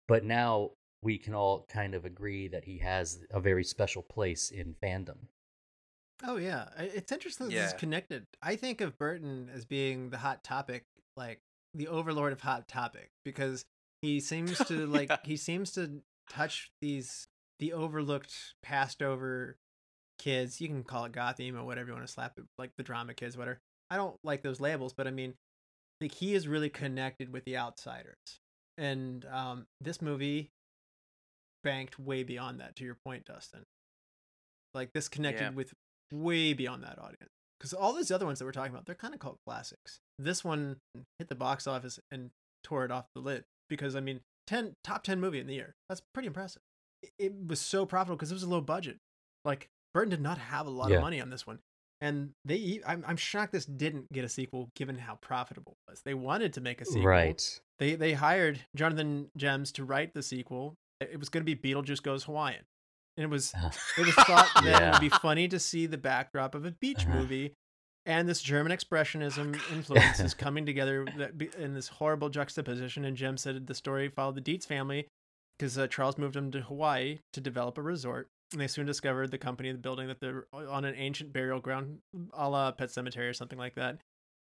But now we can all kind of agree that he has a very special place in fandom. Oh, yeah. It's interesting that yeah. this is connected. I think of Burton as being the hot topic, like the overlord of hot topic, because... He seems to like yeah. he seems to touch these the overlooked, passed over kids. You can call it goth emo, whatever you want to slap it, like the drama kids, whatever. I don't like those labels, but I mean, like he is really connected with the outsiders. And um, this movie banked way beyond that. To your point, Dustin, like this connected yeah. with way beyond that audience, because all those other ones that we're talking about, they're kind of called classics. This one hit the box office and tore it off the lid. Because, I mean, ten top ten movie in the year. That's pretty impressive. It, it was so profitable because it was a low budget. Like, Burton did not have a lot yeah. of money on this one. And they, I'm, I'm shocked this didn't get a sequel given how profitable it was. They wanted to make a sequel. Right. They they hired Jonathan Gems to write the sequel. It was going to be Beetlejuice Goes Hawaiian. And it was, it was thought that yeah. it would be funny to see the backdrop of a beach uh-huh. movie. And this German expressionism influence is coming together in this horrible juxtaposition. And Jim said the story followed the Deetz family because uh, Charles moved them to Hawaii to develop a resort. And they soon discovered the company, the building, that they're on an ancient burial ground, a la Pet Cemetery or something like that.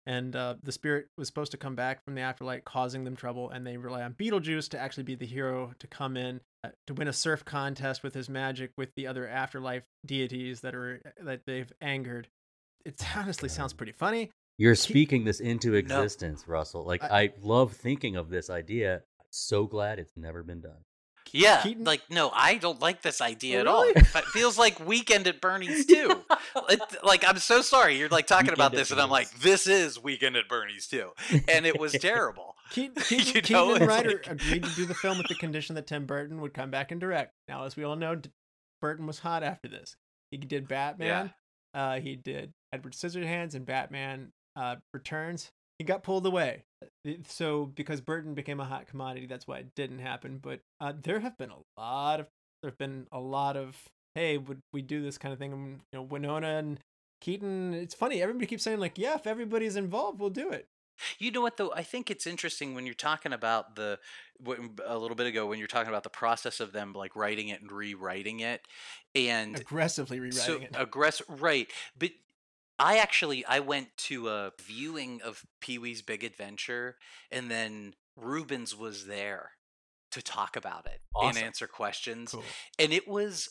And uh, the spirit was supposed to come back from the afterlife, causing them trouble. And they rely on Beetlejuice to actually be the hero, to come in, uh, to win a surf contest with his magic with the other afterlife deities that are that they've angered. It honestly sounds pretty funny. You're speaking this into existence, no. Russell. Like, I, I love thinking of this idea. I'm so glad it's never been done. Yeah, Keaton? Like, no, I don't like this idea really? At all. It feels like Weekend at Bernie's, too. it, like, I'm so sorry. You're, like, talking Weekend about this, and I'm like, this is Weekend at Bernie's, too. And it was terrible. Keaton, Keaton, you know, Keaton and Ryder like... agreed to do the film with the condition that Tim Burton would come back and direct. Now, as we all know, Burton was hot after this. He did Batman. Yeah. Uh, he did Edward Scissorhands and Batman uh, Returns. He got pulled away. So because Burton became a hot commodity, that's why it didn't happen. But uh, there have been a lot of there have been a lot of hey, would we do this kind of thing? And, you know, Winona and Keaton. It's funny. Everybody keeps saying like, yeah, if everybody's involved, we'll do it. You know what though? I think it's interesting when you're talking about the a little bit ago when you're talking about the process of them like writing it and rewriting it and aggressively rewriting so, it. Aggressive, right? But I actually, I went to a viewing of Pee-wee's Big Adventure, and then Rubens was there to talk about it awesome. And answer questions. Cool. And it was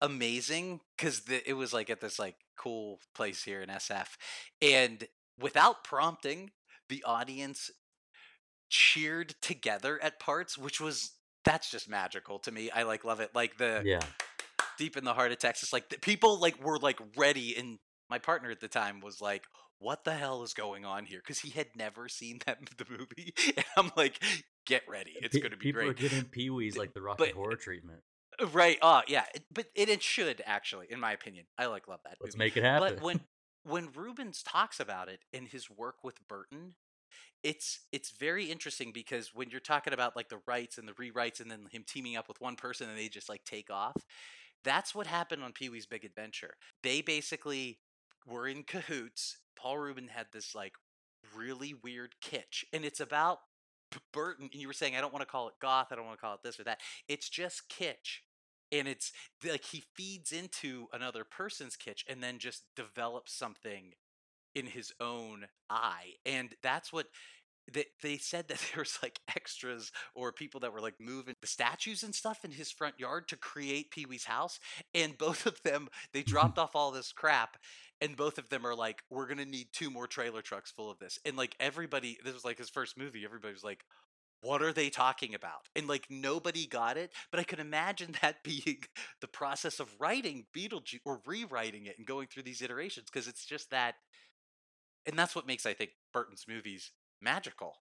amazing because it was like at this like cool place here in S F. And without prompting, the audience cheered together at parts, which was, that's just magical to me. I like love it. Like the yeah. deep in the heart of Texas, like the people like were like ready and my partner at the time was like, what the hell is going on here? Because he had never seen that the movie. And I'm like, get ready. It's P- going to be people great. People are getting Pee-wee's like the Rocky but, Horror treatment. Right. Oh, yeah. But it, it should, actually, in my opinion. I like love that Let's movie. Let's make it happen. But when, when Rubens talks about it in his work with Burton, it's it's very interesting because when you're talking about like the rights and the rewrites and then him teaming up with one person and they just like take off, that's what happened on Pee-wee's Big Adventure. They basically... We're in cahoots. Paul Rubin had this like really weird kitsch, and it's about Burton. And you were saying, I don't want to call it goth. I don't want to call it this or that. It's just kitsch, and it's like he feeds into another person's kitsch, and then just develops something in his own eye. And that's what they they said that there was like extras or people that were like moving the statues and stuff in his front yard to create Pee-wee's house. And both of them, they dropped off all this crap. And both of them are like, we're going to need two more trailer trucks full of this. And like everybody, this was like his first movie. Everybody was like, what are they talking about? And like nobody got it, but I could imagine that being the process of writing Beetlejuice or rewriting it and going through these iterations, because it's just that, and that's what makes, I think, Burton's movies magical,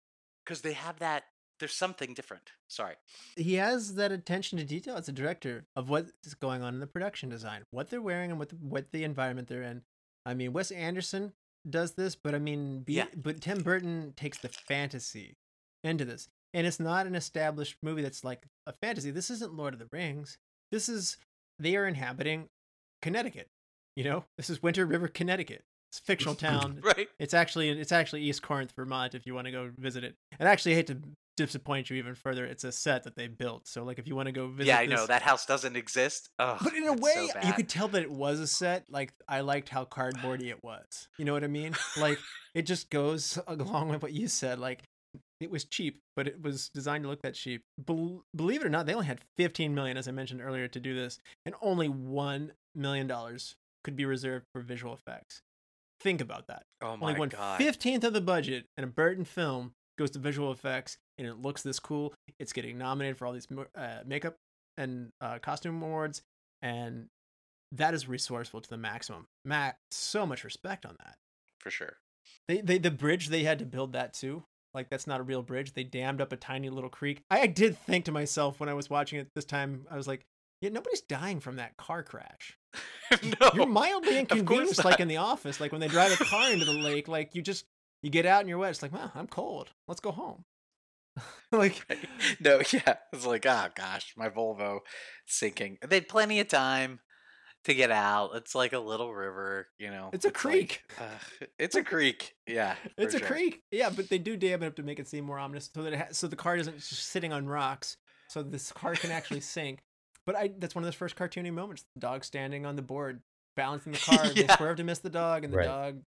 because they have that, there's something different. Sorry. He has that attention to detail as a director of what's going on in the production design, what they're wearing and what the, what the environment they're in. I mean, Wes Anderson does this, but I mean, be, yeah. but Tim Burton takes the fantasy into this. And it's not an established movie that's like a fantasy. This isn't Lord of the Rings. This is, they are inhabiting Connecticut. You know, this is Winter River, Connecticut. It's a fictional town. Right. It's actually, it's actually East Corinth, Vermont, if you want to go visit it. And I actually hate to disappoint you even further. It's a set that they built. So like, if you want to go visit, yeah, I this, know that house doesn't exist. Ugh, but in a way, so you could tell that it was a set. Like, I liked how cardboardy it was. You know what I mean? Like, it just goes along with what you said. Like, it was cheap, but it was designed to look that cheap. Be- believe it or not, they only had fifteen million dollars, as I mentioned earlier, to do this, and only one million dollars could be reserved for visual effects. Think about that. Oh my only one God. fifteenth of the budget in a Burton film goes to visual effects, and it looks this cool. It's getting nominated for all these uh, makeup and uh, costume awards, and that is resourceful to the maximum. Matt, so much respect on that. For sure. They, they the bridge they had to build that too. Like, that's not a real bridge. They dammed up a tiny little creek. I did think to myself when I was watching it this time, I was like, yeah, nobody's dying from that car crash. No, you're mildly inconvenienced, like in The Office. Like, when they drive a car into the lake, like, you just, you get out and you're wet. It's like, wow, I'm cold. Let's go home. Like, no, yeah. It's like, oh, gosh, my Volvo sinking. They had plenty of time to get out. It's like a little river, you know. It's a it's creek. Like, uh, it's a creek. Yeah. It's a sure. creek. Yeah, but they do dam it up to make it seem more ominous, so that it ha- so the car isn't just sitting on rocks, so this car can actually sink. But I that's one of those first cartoony moments. The dog standing on the board, balancing the car. Yeah. They swerve to miss the dog, and the right. dog,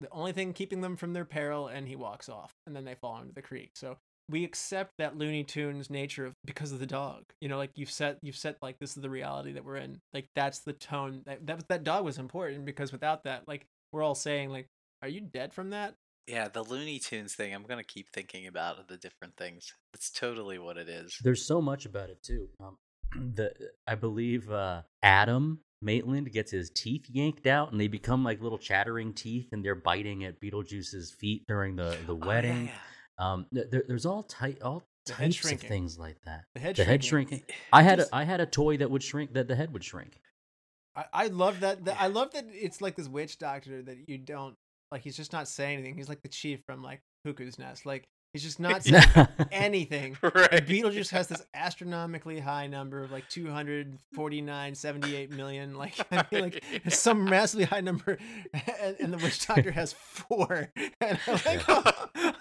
the only thing keeping them from their peril, and he walks off, and then they fall into the creek. So we accept that Looney Tunes nature of, because of the dog, you know, like you've set, you've set like, this is the reality that we're in. Like, that's the tone that, that, that dog was important, because without that, like, we're all saying like, are you dead from that? Yeah. The Looney Tunes thing. I'm going to keep thinking about the different things. It's totally what it is. There's so much about it too. Um, the, I believe uh, Adam Maitland gets his teeth yanked out, and they become like little chattering teeth, and they're biting at Beetlejuice's feet during the, the wedding. Oh, yeah, yeah. Um, there, there's all ty- all types of things like that. The head, the head shrinking. shrinking. I had a, I had a toy that would shrink, that the head would shrink. I, I love that, that. I love that it's like this witch doctor that you don't like. He's just not saying anything. He's like the chief from like Cuckoo's Nest. Like, he's just not saying anything. Right. Beetlejuice has this astronomically high number of like two hundred forty-nine, seventy-eight million. Like, I feel like it's some massively high number, and, and the witch doctor has four. And I like, how,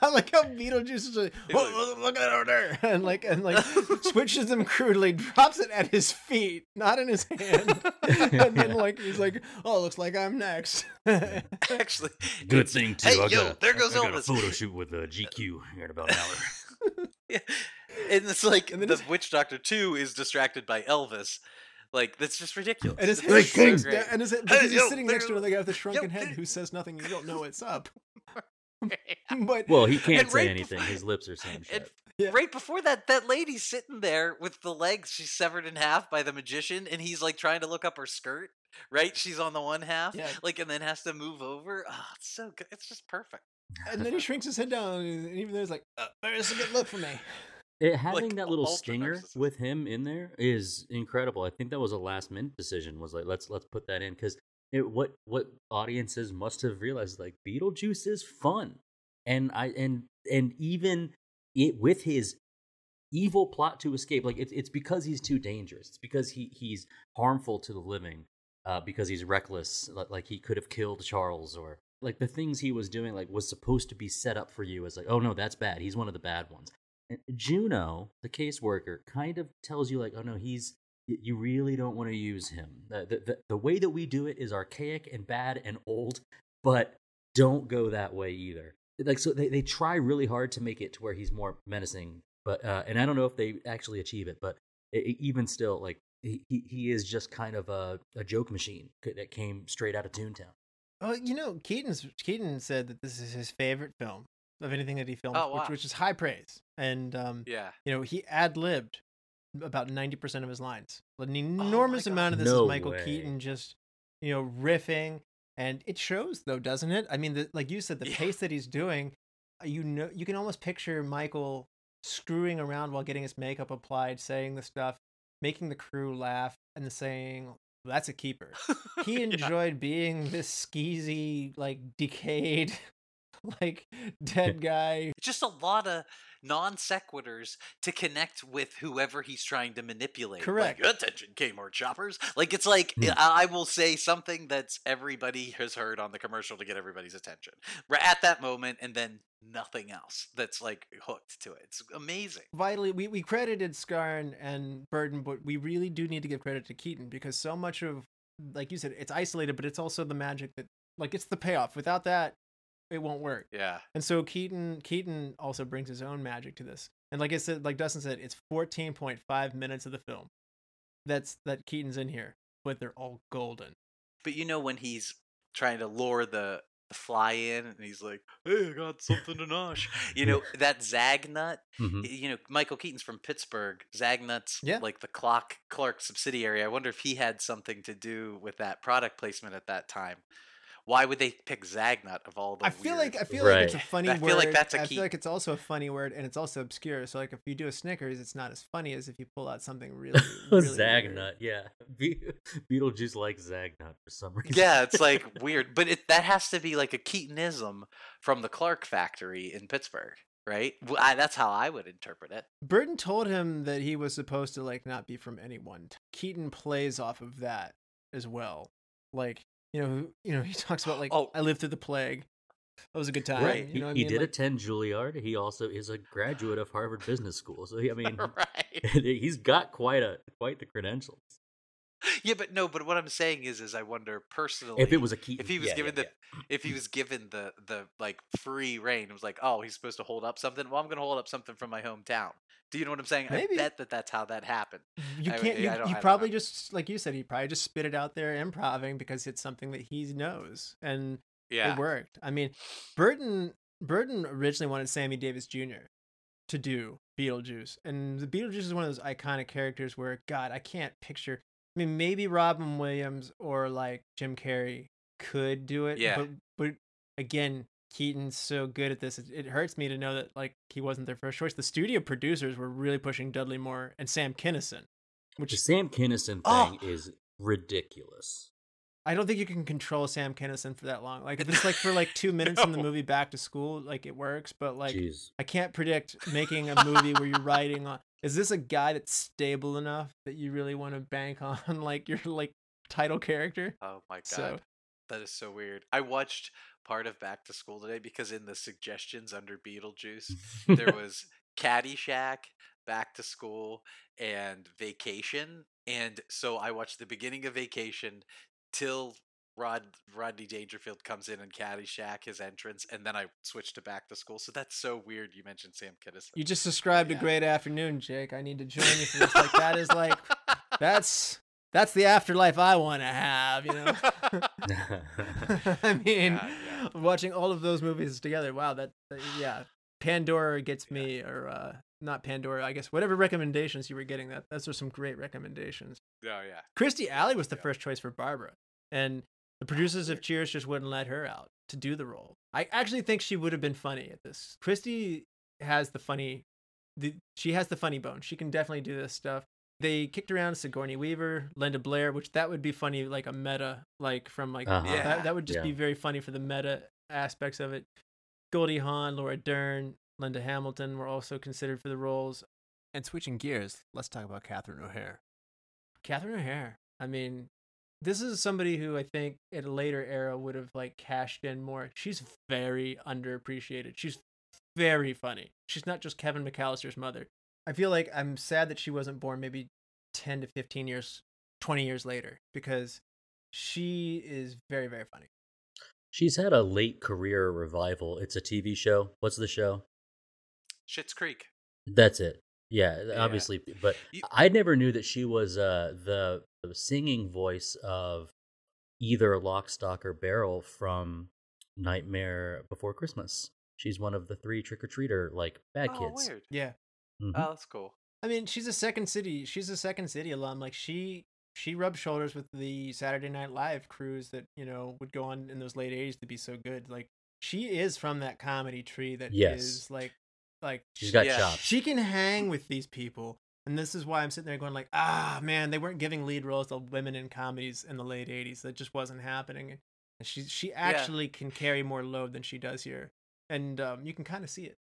I like how Beetlejuice is like, oh, look at that over there, and like and like switches them crudely, drops it at his feet, not in his hand, and then like he's like, oh, looks like I'm next. Actually, good thing too. Hey, I yo, got, there goes I got a photo shoot with a G Q. In about an hour. Yeah. And it's like, and then the his... witch doctor too is distracted by Elvis. Like, that's just ridiculous. And his head shrinks, so and is it because hey, he's yo, sitting next to another guy with a shrunken yo, head who says nothing. You don't know what's up. But well, he can't say right anything. Before, his lips are saying shit. Yeah. Right before that, that lady's sitting there with the legs she's severed in half by the magician, and he's like trying to look up her skirt. Right, she's on the one half, yeah. like, and then has to move over. Oh, it's so good. It's just perfect. And then he shrinks his head down, and even though he's like, oh, there's a good look for me. It, having like, that little stinger narcissism with him in there is incredible. I think that was a last-minute decision, was like, let's let's put that in, because what what audiences must have realized, like, Beetlejuice is fun. And I and and even it, with his evil plot to escape, like, it's it's because he's too dangerous. It's because he, he's harmful to the living, uh, because he's reckless, like he could have killed Charles, or... Like, the things he was doing, like, was supposed to be set up for you as, like, oh, no, that's bad. He's one of the bad ones. And Juno, the caseworker, kind of tells you, like, oh, no, he's, you really don't want to use him. The, the, the way that we do it is archaic and bad and old, but don't go that way either. Like, so they, they try really hard to make it to where he's more menacing, but, uh, and I don't know if they actually achieve it, but it, even still, like, he, he is just kind of a, a joke machine that came straight out of Toontown. Well, you know, Keaton's, Keaton said that this is his favorite film. of anything that he filmed, oh, wow. which, which is high praise. And um, yeah, you know, he ad-libbed about ninety percent of his lines. An enormous oh amount of this no is Michael way. Keaton just, you know, riffing. And it shows, though, doesn't it? I mean, the, like you said, the yeah. pace that he's doing, you know, you can almost picture Michael screwing around while getting his makeup applied, saying the stuff, making the crew laugh, and saying, well, that's a keeper. He enjoyed yeah. being this skeezy, like, decayed, like, dead guy. Just a lot of non sequiturs to connect with whoever he's trying to manipulate. Correct. Like, attention, Kmart shoppers. Like, it's like, mm. I will say something that's everybody has heard on the commercial to get everybody's attention. We're at that moment, and then nothing else that's, like, hooked to it. It's amazing. Vitally, we, we credited Scarn and Burton, but we really do need to give credit to Keaton, because so much of, like you said, it's isolated, but it's also the magic that, like, it's the payoff. Without that, it won't work. Yeah. And so Keaton Keaton also brings his own magic to this. And like I said, like Dustin said, it's fourteen point five minutes of the film that's that Keaton's in here, but they're all golden. But you know when he's trying to lure the, the fly in and he's like, hey, I got something to nosh. You know, that Zagnut, mm-hmm. you know, Michael Keaton's from Pittsburgh. Zagnut's yeah. like the Clock Clark subsidiary. I wonder if he had something to do with that product placement at that time. Why would they pick Zagnut of all the? I feel weird... like I feel right. like it's a funny I word. I feel like that's a key. I feel like it's also a funny word, and it's also obscure. So like if you do a Snickers, it's not as funny as if you pull out something really, really Zagnut. Weird. Yeah, Be- Beetlejuice likes Zagnut for some reason. Yeah, it's like weird, but it, that has to be like a Keatonism from the Clark factory in Pittsburgh, right? Well, I, that's how I would interpret it. Burton told him that he was supposed to like not be from anyone. Keaton plays off of that as well, like. You know, you know, he talks about like, oh, I lived through the plague. That was a good time. Right. You know what he I mean? He did like, attend Juilliard. He also is a graduate of Harvard Business School. So I mean, right. he's got quite a quite the credentials. Yeah, but no, but what I'm saying is, is I wonder personally if it was a Keaton, if he was yeah, given yeah, the, yeah. if he was given the the like free reign, it was like, oh, he's supposed to hold up something. Well, I'm going to hold up something from my hometown. Do you know what I'm saying? Maybe. I bet that that's how that happened. You can't. I, you, I don't, he probably just, like you said, he probably just spit it out there improvising because it's something that he knows, and yeah. it worked. I mean, Burton Burton originally wanted Sammy Davis Junior to do Beetlejuice, and the Beetlejuice is one of those iconic characters where, God, I can't picture. I mean, maybe Robin Williams or like Jim Carrey could do it. Yeah. But, but again, Keaton's so good at this. It, it hurts me to know that like he wasn't their first choice. The studio producers were really pushing Dudley Moore and Sam Kinison, which the Sam Kinison thing oh. is ridiculous. I don't think you can control Sam Kinison for that long. Like if it's like for like two minutes no. in the movie Back to School, like it works. But like Jeez. I can't predict making a movie where you're riding on. Is this a guy that's stable enough that you really want to bank on like your like title character? Oh my God. So. That is so weird. I watched part of Back to School today because in the suggestions under Beetlejuice, there was Caddyshack, Back to School, and Vacation. And so I watched the beginning of Vacation till Rod Rodney Dangerfield comes in and Caddyshack, his entrance, and then I switched to Back to School. So that's so weird. You mentioned Sam Kinison. You just described yeah. a great afternoon, Jake. I need to join you for this. Like that is like that's that's the afterlife I want to have. You know, I mean, yeah, yeah. watching all of those movies together. Wow, that, that yeah, Pandora gets yeah. me, or uh, not Pandora. I guess whatever recommendations you were getting. That those are some great recommendations. Oh yeah, Kirstie Alley was the yeah. first choice for Barbara, and the producers of Cheers just wouldn't let her out to do the role. I actually think she would have been funny at this. Kirstie has the funny, the, she has the funny bone. She can definitely do this stuff. They kicked around Sigourney Weaver, Linda Blair, which that would be funny, like a meta, like from like, uh-huh. yeah. that, that would just yeah. be very funny for the meta aspects of it. Goldie Hawn, Laura Dern, Linda Hamilton were also considered for the roles. And switching gears, let's talk about Catherine O'Hara. Catherine O'Hara. I mean... This is somebody who I think at a later era would have like cashed in more. She's very underappreciated. She's very funny. She's not just Kevin McAllister's mother. I feel like I'm sad that she wasn't born maybe ten to fifteen years, twenty years later, because she is very, very funny. She's had a late career revival. It's a T V show. What's the show? Schitt's Creek. That's it. Yeah, yeah, obviously, but you, I never knew that she was uh, the, the singing voice of either Lock, Stock, or Barrel from Nightmare Before Christmas. She's one of the three trick-or-treater, like, bad oh, kids. Weird. Yeah. Mm-hmm. Oh, that's cool. I mean, she's a Second City. She's a Second City alum. Like, she she rubbed shoulders with the Saturday Night Live crews that, you know, would go on in those late eighties to be so good. Like, she is from that comedy tree that yes. is, like, like she's got chops. She can hang with these people. And this is why I'm sitting there going, like, ah, man, they weren't giving lead roles to women in comedies in the late eighties. That just wasn't happening. And she she actually yeah. can carry more load than she does here. And um, you can kind of see it.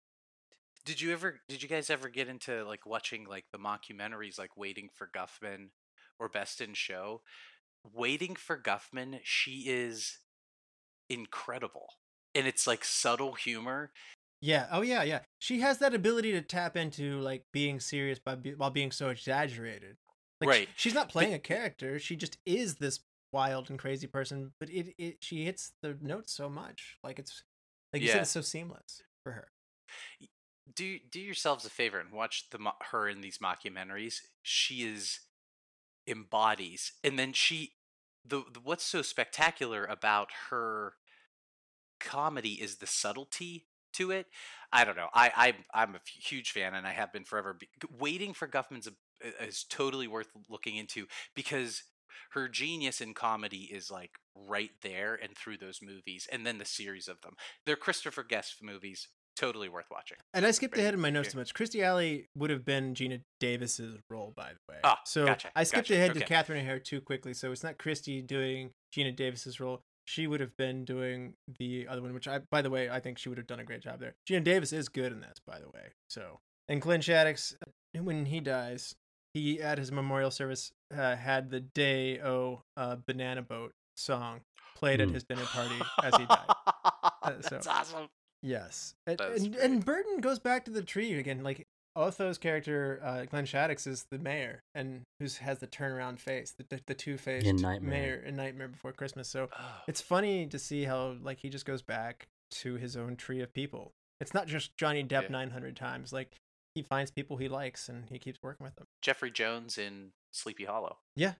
Did you ever? Did you guys ever get into, like, watching, like, the mockumentaries, like Waiting for Guffman or Best in Show? Waiting for Guffman, she is incredible, and it's like subtle humor. Yeah. Oh, yeah, yeah. She has that ability to tap into, like, being serious by be- while being so exaggerated. Like, right. She, she's not playing but, a character. She just is this wild and crazy person. But it, it she hits the notes so much. Like, it's like you yeah. said, it's so seamless for her. Do do yourselves a favor and watch the her in these mockumentaries. She is embodies, and then she the, the what's so spectacular about her comedy is the subtlety to it. I don't know. I, I I'm a huge fan, and I have been forever. Be- Waiting for Guffman's a, is totally worth looking into, because her genius in comedy is, like, right there and through those movies, and then the series of them. They're Christopher Guest movies, totally worth watching. And I skipped right. ahead in my notes too much. Christy Alley would have been Geena Davis's role, by the way. Oh, so gotcha, I skipped gotcha, ahead okay. to Catherine O'Hara too quickly. So it's not Christy doing Geena Davis's role. She would have been doing the other one, which I, by the way, I think she would have done a great job there. Geena Davis is good in this, by the way. So, and Glenn Shadix, when he dies, he at his memorial service uh, had the Day O uh, Banana Boat song played mm. at his dinner party as he died. Uh, so, that's awesome. Yes, and, and, and Burton goes back to the tree again. Like, Otho's character, uh, Glenn Shadix, is the mayor, and who has the turnaround face, the the two-faced in mayor in Nightmare Before Christmas. So oh. it's funny to see how, like, he just goes back to his own tree of people. It's not just Johnny Depp yeah. nine hundred times. Like, he finds people he likes, and he keeps working with them. Jeffrey Jones in Sleepy Hollow. Yeah,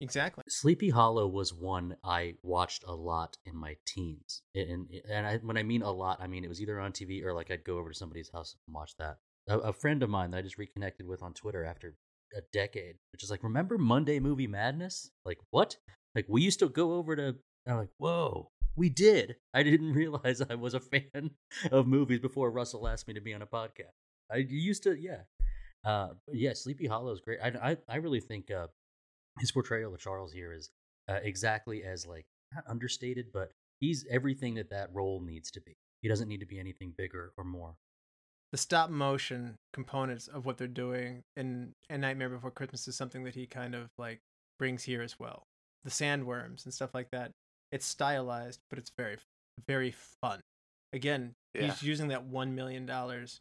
exactly. Sleepy Hollow was one I watched a lot in my teens, and and I, when I mean a lot, I mean it was either on T V or, like, I'd go over to somebody's house and watch that. A, a friend of mine that I just reconnected with on Twitter after a decade, which is like, remember Monday Movie Madness? Like, what? Like, we used to go over to, and I'm like, whoa, we did. I didn't realize I was a fan of movies before Russell asked me to be on a podcast. I used to, yeah, uh, yeah. Sleepy Hollow is great. I I, I really think. Uh, His portrayal of Charles here is uh, exactly as, like, not understated, but he's everything that that role needs to be. He doesn't need to be anything bigger or more. The stop motion components of what they're doing in, in Nightmare Before Christmas is something that he kind of, like, brings here as well. The sandworms and stuff like that. It's stylized, but it's very, very fun. Again, yeah. he's using that one million dollars,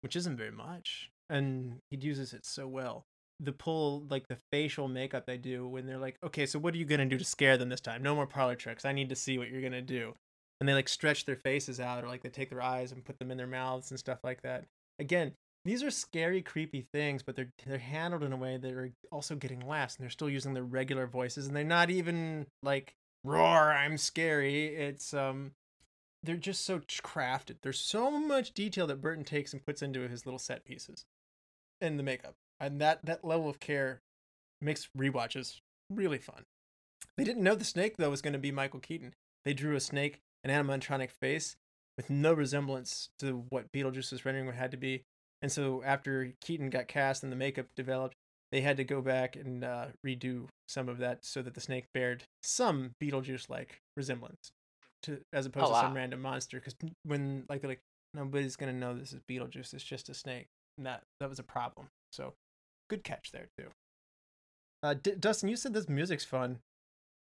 which isn't very much, and he uses it so well. The pull, like the facial makeup they do when they're like, okay, so what are you going to do to scare them this time? No more parlor tricks. I need to see what you're going to do. And they, like, stretch their faces out, or, like, they take their eyes and put them in their mouths and stuff like that. Again, these are scary, creepy things, but they're they're handled in a way that are also getting laughs, and they're still using their regular voices, and they're not even like, roar, I'm scary. It's, um, they're just so crafted. There's so much detail that Burton takes and puts into his little set pieces and the makeup. And that, that level of care makes rewatches really fun. They didn't know the snake, though, was going to be Michael Keaton. They drew a snake, an animatronic face, with no resemblance to what Beetlejuice's rendering would had to be. And so after Keaton got cast and the makeup developed, they had to go back and uh, redo some of that so that the snake bared some Beetlejuice-like resemblance, to as opposed oh, wow. to some random monster. Because when, like, they're like, nobody's going to know this is Beetlejuice. It's just a snake. And that, that was a problem. So... good catch there, too. Uh, D- Dustin, you said this music's fun.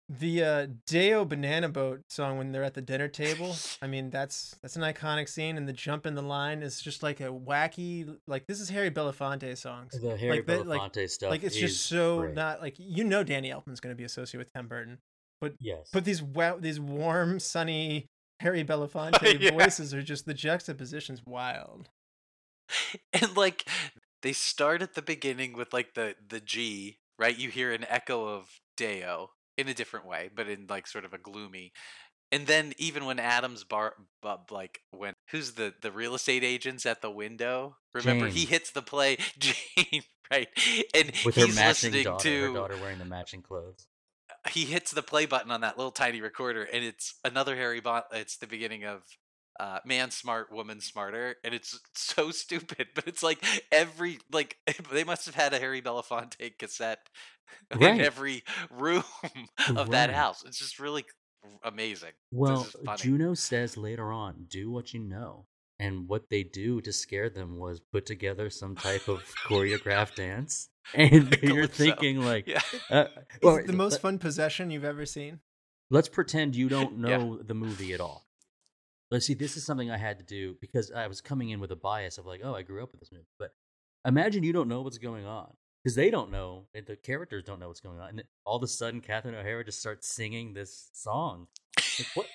The uh, Deo Banana Boat song when they're at the dinner table, I mean, that's that's an iconic scene, and the jump in the line is just like a wacky, like, this is Harry Belafonte songs. The Harry like, Belafonte like, stuff Like, it's is just so great. Not, like, you know Danny Elfman's going to be associated with Tim Burton, but, yes. but these, wa- these warm, sunny Harry Belafonte oh, yeah. voices are just, the juxtaposition's wild. And, like... they start at the beginning with, like, the, the G, right? You hear an echo of Deo in a different way, but in, like, sort of a gloomy And then even when Adams bar, bar like when who's the, the real estate agents at the window? Remember, Jane. He hits the play Jane, right? And with he's her matching listening daughter, to her daughter wearing the matching clothes. He hits the play button on that little tiny recorder, and it's another Harry Potter. It's the beginning of uh, Man Smart, Woman Smarter, and it's so stupid. But it's like every like they must have had a Harry Belafonte cassette right. in every room of right. that house. It's just really amazing. Well, Juno says later on, "Do what you know," and what they do to scare them was put together some type of choreographed dance. And you're thinking so. like, yeah. uh, well, the most fun possession you've ever seen. Let's pretend you don't know yeah. the movie at all. Let's see. This is something I had to do because I was coming in with a bias of like, oh, I grew up with this movie. But imagine you don't know what's going on because they don't know. The characters don't know what's going on. And all of a sudden, Catherine O'Hara just starts singing this song. Like, what?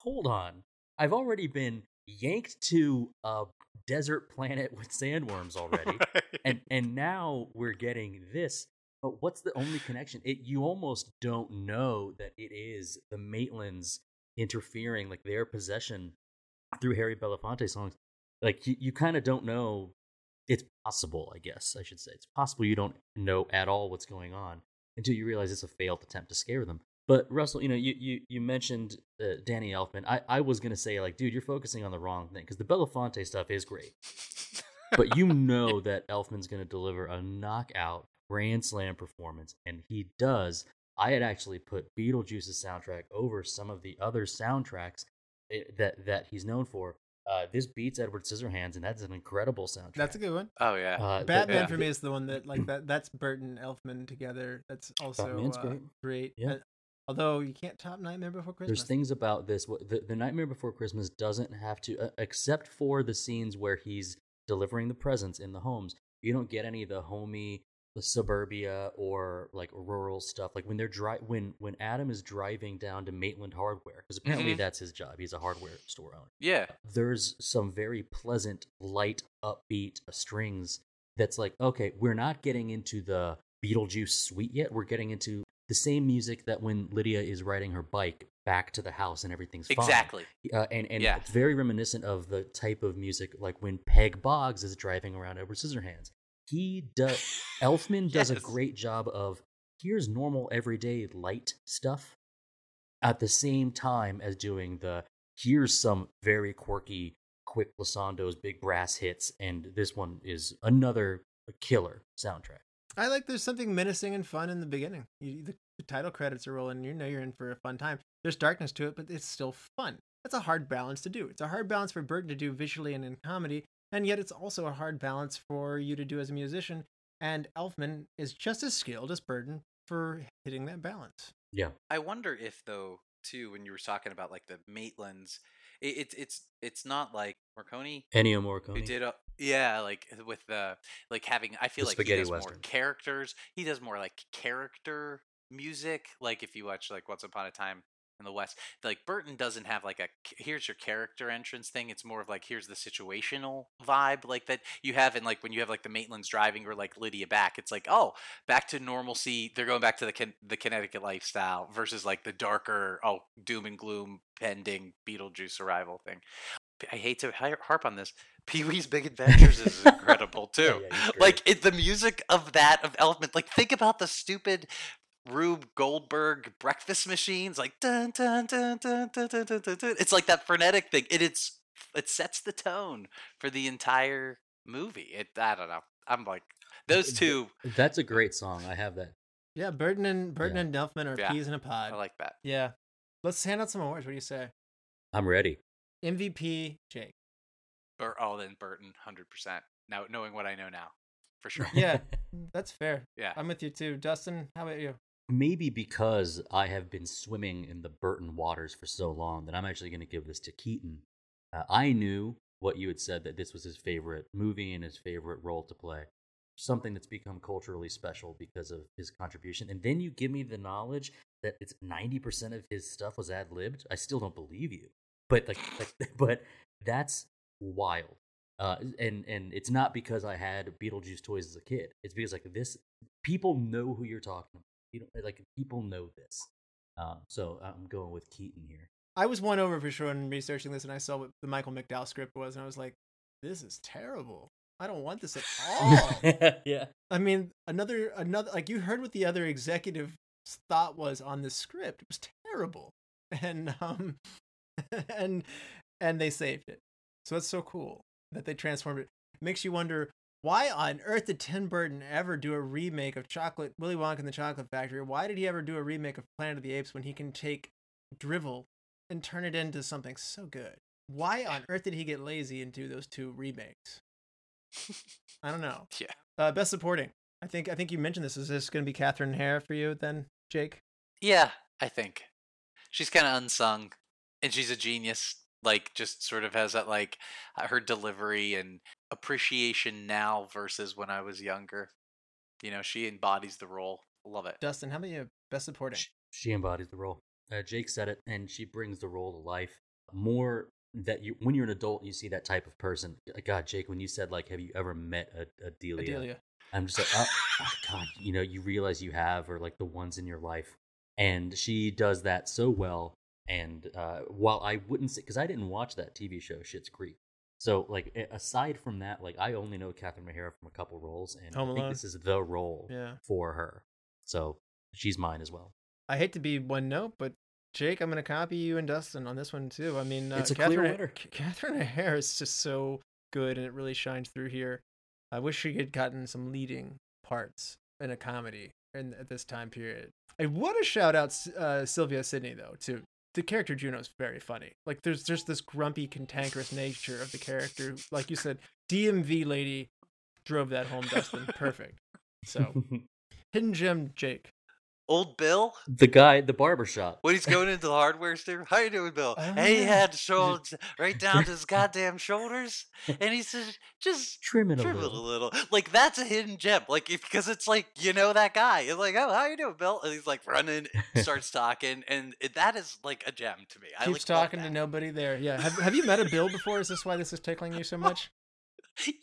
Hold on. I've already been yanked to a desert planet with sandworms already. Right. And and now we're getting this, but what's the only connection? It, you almost don't know that it is the Maitlands interfering, like their possession through Harry Belafonte songs. Like you, you kind of don't know. It's possible, I guess I should say. It's possible you don't know at all what's going on until you realize it's a failed attempt to scare them. But Russell, you know, you you, you mentioned uh, Danny Elfman. I, I was gonna say like, dude, you're focusing on the wrong thing because the Belafonte stuff is great, but you know that Elfman's gonna deliver a knockout grand slam performance, and he does. I had actually put Beetlejuice's soundtrack over some of the other soundtracks that that he's known for. Uh, this beats Edward Scissorhands, and that's an incredible soundtrack. That's a good one. Oh yeah, uh, Batman yeah. for me is the one that like that. That's Burton Elfman together. That's also uh, great. great. Yeah. Uh, Although you can't top Nightmare Before Christmas. There's things about this. The, the Nightmare Before Christmas doesn't have to, uh, except for the scenes where he's delivering the presents in the homes. You don't get any of the homey the suburbia or like rural stuff. Like when they're dri- when when Adam is driving down to Maitland Hardware, because apparently mm-hmm. that's his job. He's a hardware store owner. Yeah. Uh, there's some very pleasant, light, upbeat strings. That's like, okay, we're not getting into the Beetlejuice suite yet. We're getting into the same music that when Lydia is riding her bike back to the house and everything's fine. Exactly. Uh, and and yeah. it's very reminiscent of the type of music like when Peg Boggs is driving around Edward Scissorhands. He does, Elfman does yes. a great job of, here's normal everyday light stuff at the same time as doing the, here's some very quirky, quick Lisondo's big brass hits, and this one is another killer soundtrack. I like there's something menacing and fun in the beginning. You, the, the title credits are rolling. You know you're in for a fun time. There's darkness to it, but it's still fun. That's a hard balance to do. It's a hard balance for Burton to do visually and in comedy, and yet it's also a hard balance for you to do as a musician. And Elfman is just as skilled as Burton for hitting that balance. Yeah. I wonder if, though, too, when you were talking about like the Maitlands, it's it, it's it's not like Morricone. Ennio Morricone. Who did a, yeah, like with the like having. I feel the like spaghetti he does Western. More characters. He does more like character music. Like if you watch like Once Upon a Time in the West, like Burton doesn't have like a here's your character entrance thing. It's more of like here's the situational vibe like that you have in like when you have like the Maitlands driving or like Lydia back. It's like oh back to normalcy. They're going back to the the Connecticut lifestyle versus like the darker oh doom and gloom pending Beetlejuice arrival thing. I hate to harp on this. Pee-wee's Big Adventures is incredible too. Yeah, yeah, like it, the music of that of Elfman. Like think about the stupid Rube Goldberg breakfast machines. Like dun, dun, dun, dun, dun, dun, dun, dun, dun. It's like that frenetic thing. It it's it sets the tone for the entire movie. It I don't know. I'm like those two. That's a great song. I have that. Yeah, Burton and Burton yeah. and Elfman are yeah. peas in a pod. I like that. Yeah, let's hand out some awards. What do you say? I'm ready. M V P Jake. Or all in Burton, one hundred percent. Now, knowing what I know now, for sure. Yeah, that's fair. Yeah. I'm with you too. Dustin, how about you? Maybe because I have been swimming in the Burton waters for so long that I'm actually going to give this to Keaton. Uh, I knew what you had said, that this was his favorite movie and his favorite role to play. Something that's become culturally special because of his contribution. And then you give me the knowledge that it's ninety percent of his stuff was ad-libbed. I still don't believe you. But like, like, but that's wild, uh, and and it's not because I had Beetlejuice toys as a kid. It's because like this, people know who you're talking about. You know, like people know this. Um, so I'm going with Keaton here. I was won over for sure in researching this, and I saw what the Michael McDowell script was, and I was like, this is terrible. I don't want this at all. Yeah. I mean, another, another, like, you heard what the other executive thought was on this script. It was terrible. And, um, and, and they saved it. So that's so cool that they transformed it. It makes you wonder, why on earth did Tim Burton ever do a remake of Chocolate, Willy Wonka and the Chocolate Factory? Why did he ever do a remake of Planet of the Apes when he can take drivel and turn it into something so good? Why on earth did he get lazy and do those two remakes? I don't know. Yeah. Uh, best supporting. I think I think you mentioned this. Is this going to be Catherine O'Hara for you then, Jake? Yeah, I think. She's kind of unsung, and she's a genius. Like, just sort of has that, like, her delivery and appreciation now versus when I was younger. You know, she embodies the role. Love it. Dustin, how about you? Best supporting. She, she embodies the role. Uh, Jake said it, and she brings the role to life. More that you, when you're an adult, you see that type of person. God, Jake, when you said, like, have you ever met a, a Delia? Delia. I'm just like, oh, oh, God, you know, you realize you have, or like the ones in your life. And she does that so well. And uh, while I wouldn't say, because I didn't watch that T V show, Schitt's Creek. So, like, aside from that, like, I only know Catherine O'Hara from a couple roles, and Home I Alone. Think this is the role yeah. for her. So she's mine as well. I hate to be one note, but Jake, I'm going to copy you and Dustin on this one too. I mean, uh, it's a Catherine, clear winner. Catherine O'Hara is just so good, and it really shines through here. I wish she had gotten some leading parts in a comedy in at this time period. I want to shout out uh, Sylvia Sidney though too. The character Juno is very funny. Like, there's just this grumpy, cantankerous nature of the character. Like you said, D M V lady drove that home, Dustin. Perfect. So, hidden gem, Jake. Old Bill? The guy at the barbershop. When he's going into the hardware store. How you doing, Bill? Oh, and he yeah. had shoulders right down to his goddamn shoulders. And he says, just trim it, trim a, little. it a little. Like, that's a hidden gem. Like, because it's like, you know that guy. It's like, oh, how you doing, Bill? And he's like running, starts talking. And it, that is like a gem to me. Keeps I like talking to nobody there. Yeah. Have, have you met a Bill before? Is this why this is tickling you so much?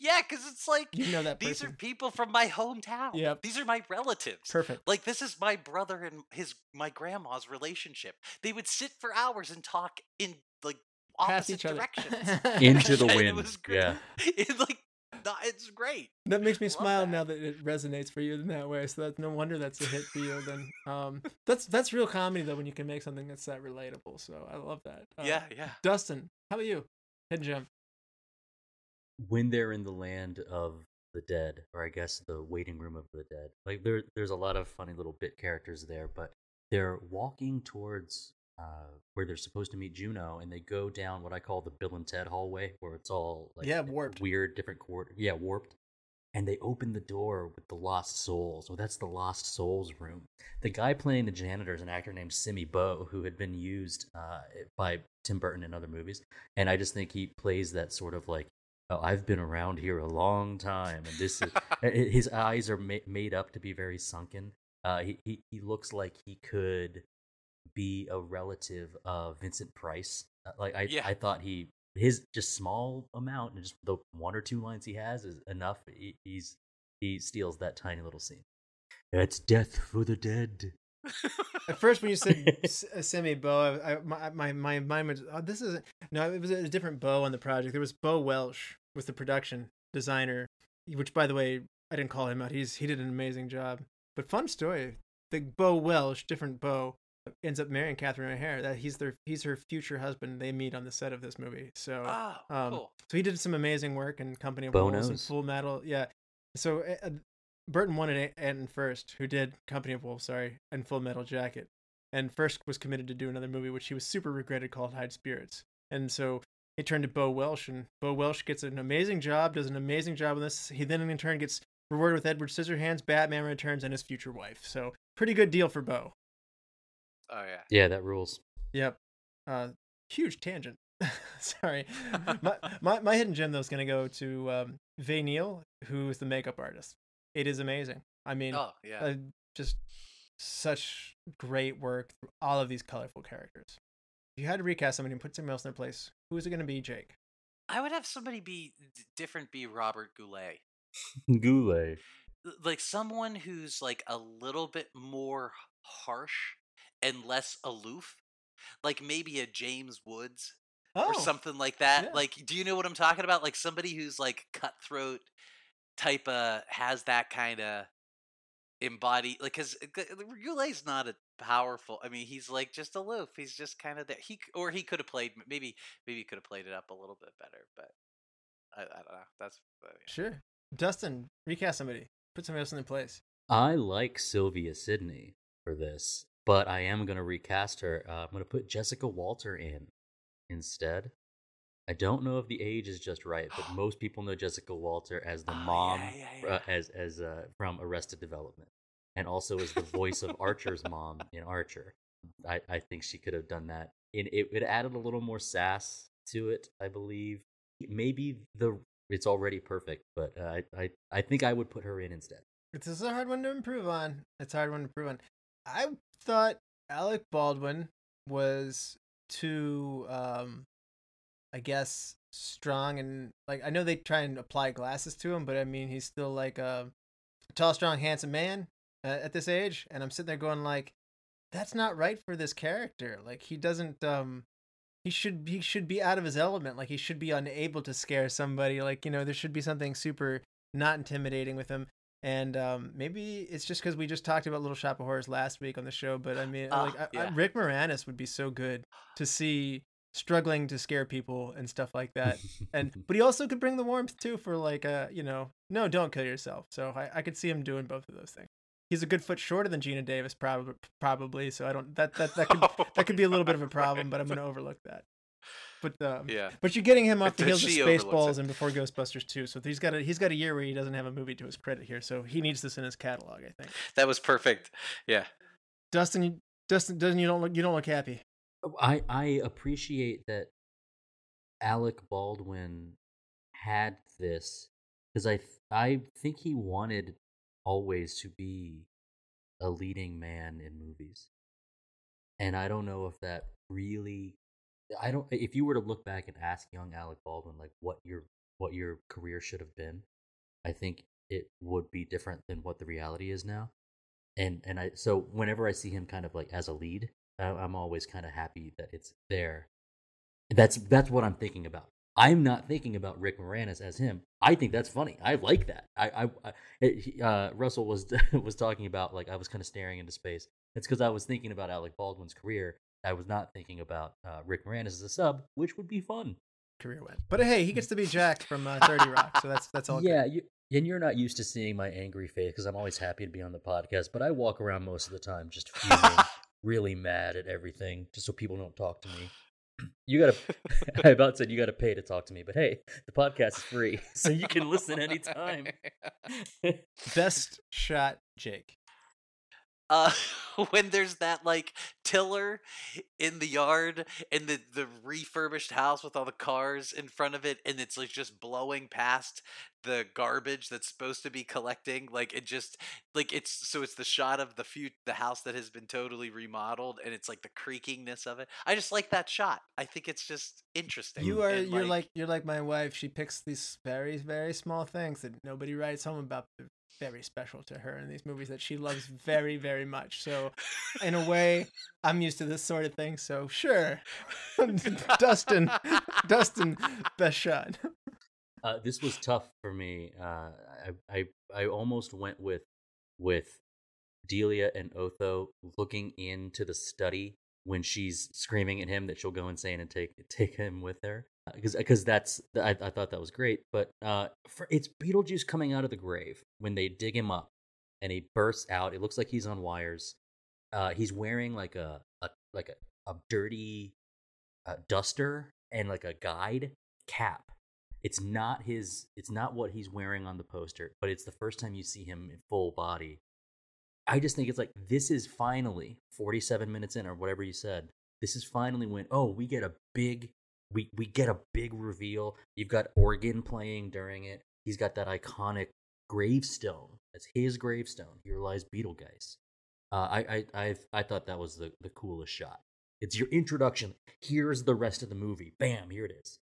Yeah, because it's like, you know, that these are people from my hometown. Yep. These are my relatives. Perfect. Like, this is my brother and his my grandma's relationship. They would sit for hours and talk in, like, opposite directions. Into the wind. It was great. Yeah. It, like, it's great. That makes me smile that. Now that it resonates for you in that way. So that's no wonder that's a hit for you. Then um, that's that's real comedy though, when you can make something that's that relatable. So I love that. Uh, yeah, yeah. Dustin, how about you? Hidden gem. When they're in the land of the dead, or I guess the waiting room of the dead, like there, there's a lot of funny little bit characters there, but they're walking towards uh, where they're supposed to meet Juno, and they go down what I call the Bill and Ted hallway, where it's all like yeah, warped. Weird, different quarter, yeah, warped. And they open the door with the Lost Souls. Well, that's the Lost Souls room. The guy playing the janitor is an actor named Simi Bo, who had been used uh, by Tim Burton in other movies, and I just think he plays that sort of like, oh, I've been around here a long time, and this is his eyes are ma- made up to be very sunken. Uh, he, he he looks like he could be a relative of Vincent Price. Like I yeah. I thought he his just small amount and just the one or two lines he has is enough. He, he's he steals that tiny little scene. It's death for the dead. At first, when you said Semi Bo, I, my my my mind was oh, this is no, it was a different Bo on the project. There was Bo Welsh. Was the production designer, which, by the way, I didn't call him out. He's he did an amazing job. But fun story: the Bo Welsh, different Bo, ends up marrying Catherine O'Hara. That he's their he's her future husband. They meet on the set of this movie. So, oh, um, cool. So he did some amazing work in Company of Bonos. Wolves and Full Metal. Yeah. So uh, Burton wanted Anton first, who did Company of Wolves, sorry, and Full Metal Jacket, and first was committed to do another movie, which he was super regretted, called Hide Spirits, and so. He turned to Bo Welsh, and Bo Welsh gets an amazing job, does an amazing job in this. He then, in turn, gets rewarded with Edward Scissorhands, Batman Returns, and his future wife. So, pretty good deal for Bo. Oh, yeah. Yeah, that rules. Yep. Uh, huge tangent. Sorry. my, my my hidden gem, though, is going to go to um, Vay Neal, who is the makeup artist. It is amazing. I mean, oh, yeah. uh, just such great work through all of these colorful characters. If you had to recast somebody and put someone else in their place, who is it going to be, Jake? I would have somebody be d- different, be Robert Goulet. Goulet. Like someone who's like a little bit more harsh and less aloof, like maybe a James Woods oh, or something like that. Yeah. Like, do you know what I'm talking about? Like somebody who's like cutthroat type of has that kind of embodied, like, because Roulet's not a powerful, I mean, he's like just aloof. He's just kind of there. He or he could have played maybe maybe he could have played it up a little bit better, but I, I don't know. That's I mean. Sure. Dustin, recast somebody. Put somebody else in their place. I like Sylvia Sidney for this, but I am going to recast her. Uh, I'm going to put Jessica Walter in instead. I don't know if the age is just right, but most people know Jessica Walter as the oh, mom yeah, yeah, yeah. Uh, as as uh, from Arrested Development, and also as the voice of Archer's mom in Archer. I, I think she could have done that. And it, it added a little more sass to it, I believe. Maybe the it's already perfect, but uh, I, I I think I would put her in instead. This is a hard one to improve on. It's a hard one to improve on. I thought Alec Baldwin was too, um, I guess, strong and like I know they try and apply glasses to him, but I mean he's still like a tall, strong, handsome man uh, at this age. And I'm sitting there going like, that's not right for this character. Like he doesn't. Um, He should he should be out of his element. Like he should be unable to scare somebody. Like, you know, there should be something super not intimidating with him. And um, maybe it's just because we just talked about Little Shop of Horrors last week on the show. But I mean, uh, like, yeah. I, I, Rick Moranis would be so good to see struggling to scare people and stuff like that. And but he also could bring the warmth too for like a, you know, no, don't kill yourself. So I, I could see him doing both of those things. He's a good foot shorter than Geena Davis, probably. Probably, so I don't. That that that could oh that could be a little bit of a problem, right. But I'm going to overlook that. But um, yeah. But you're getting him off the heels of Spaceballs and before Ghostbusters two, so he's got a he's got a year where he doesn't have a movie to his credit here, so he needs this in his catalog, I think. That was perfect. Yeah. Dustin, you, Dustin, doesn't you don't look you don't look happy. I I appreciate that Alec Baldwin had this because I I think he wanted. Always to be a leading man in movies, and I don't know if that really I don't if you were to look back and ask young Alec Baldwin like what your what your career should have been, I think it would be different than what the reality is now, and and I so whenever I see him kind of like as a lead, I'm always kind of happy that it's there. That's that's what I'm thinking about. I'm not thinking about Rick Moranis as him. I think that's funny. I like that. I, I, I uh, Russell was was talking about like I was kind of staring into space. It's because I was thinking about Alec Baldwin's career. I was not thinking about uh, Rick Moranis as a sub, which would be fun. Career win, but hey, he gets to be Jack from uh, thirty Rock, so that's that's all. Yeah, you, and you're not used to seeing my angry face because I'm always happy to be on the podcast, but I walk around most of the time just feeling really mad at everything, just so people don't talk to me. You gotta I about said you gotta pay to talk to me, but hey, the podcast is free, so you can listen anytime. Best shot, Jake. Uh when there's that like tiller in the yard and the, the refurbished house with all the cars in front of it, and it's like just blowing past the garbage that's supposed to be collecting, like it just like it's so it's the shot of the few the house that has been totally remodeled, and it's like the creakiness of it. I just like that shot. I think it's just interesting. You are you're like, like you're like my wife. She picks these very very small things that nobody writes home about. They're very special to her in these movies that she loves very very much. So in a way, I'm used to this sort of thing. So sure, Dustin, Dustin, best shot. Uh, this was tough for me. Uh, I, I I almost went with with Delia and Otho looking into the study when she's screaming at him that she'll go insane and take take him with her, because because that's I, I thought that was great. But uh, for, it's Beetlejuice coming out of the grave when they dig him up and he bursts out. It looks like he's on wires. Uh, he's wearing like a, a like a, a dirty uh, duster and like a guide cap. It's not his. It's not what he's wearing on the poster, but it's the first time you see him in full body. I just think it's like this is finally forty-seven minutes in, or whatever you said. This is finally when oh we get a big we we get a big reveal. You've got organ playing during it. He's got that iconic gravestone. That's his gravestone. Here lies Beetlejuice. Uh, I I I've, I thought that was the, the coolest shot. It's your introduction. Here's the rest of the movie. Bam, here it is.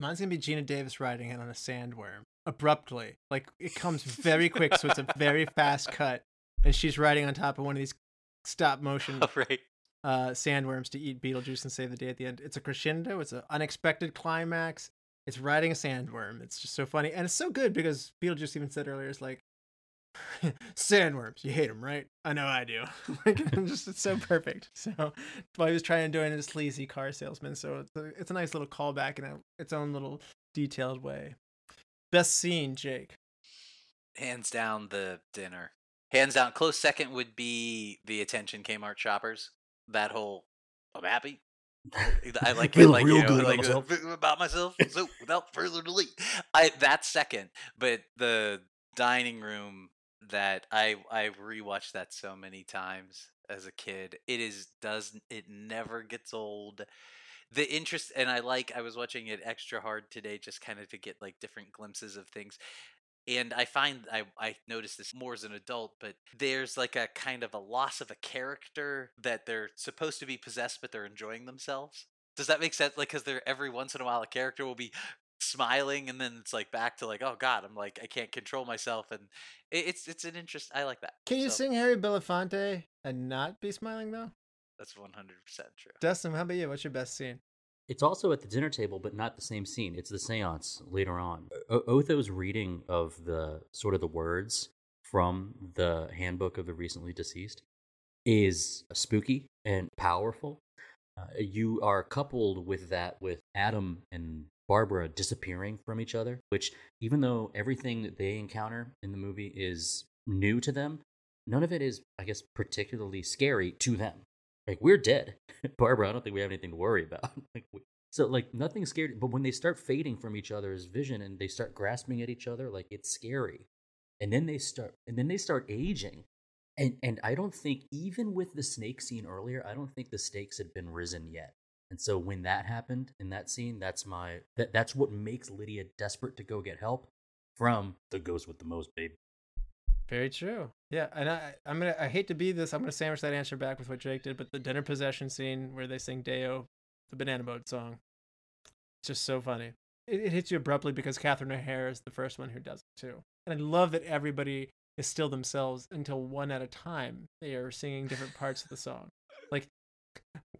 Mine's going to be Geena Davis riding in on a sandworm abruptly. Like, it comes very quick, so it's a very fast cut. And she's riding on top of one of these stop motion oh, right. uh, sandworms to eat Beetlejuice and save the day at the end. It's a crescendo. It's an unexpected climax. It's riding a sandworm. It's just so funny. And it's so good because Beetlejuice even said earlier, it's like, sandworms, you hate them, right? I know I do. Like, I'm just, it's so perfect. So while he was trying to join a sleazy car salesman. So it's a, it's a nice little callback in a, its own little detailed way. Best scene, Jake. Hands down the dinner. Hands down. Close second would be the attention Kmart shoppers. That whole, I'm happy. I like feel like, real you know, good like about myself. About myself. So without further delay, I that's second. But the dining room that I I rewatched that so many times as a kid. It is does it never gets old. The interest and I like I was watching it extra hard today just kind of to get like different glimpses of things. And I find I, I noticed this more as an adult, but there's like a kind of a loss of a character that they're supposed to be possessed, but they're enjoying themselves. Does that make sense? Like, because they're every once in a while a character will be smiling, and then it's like back to like, oh God, I'm like I can't control myself, and it, it's it's an interest. I like that. Can you so. sing Harry Belafonte and not be smiling though? That's one hundred percent true. Dustin, how about you? What's your best scene? It's also at the dinner table, but not the same scene. It's the seance later on. O- Otho's reading of the sort of the words from the Handbook of the Recently Deceased is spooky and powerful. Uh, you are coupled with that with Adam and Barbara disappearing from each other, which even though everything that they encounter in the movie is new to them, none of it is, I guess, particularly scary to them. Like, we're dead. Barbara, I don't think we have anything to worry about. Like, we, so, like, nothing's scary. But when they start fading from each other's vision and they start grasping at each other, like, it's scary. And then they start and then they start aging. And and I don't think, even with the snake scene earlier, I don't think the stakes had been risen yet. And so when that happened in that scene, that's my that, that's what makes Lydia desperate to go get help from the ghost with the most, babe. Very true. Yeah, and I, I'm gonna. I hate to be this. I'm gonna sandwich that answer back with what Jake did, but the dinner possession scene where they sing "Deo," the Banana Boat song, it's just so funny. It, it hits you abruptly because Catherine O'Hara is the first one who does it too. And I love that everybody is still themselves until one at a time they are singing different parts of the song. Like,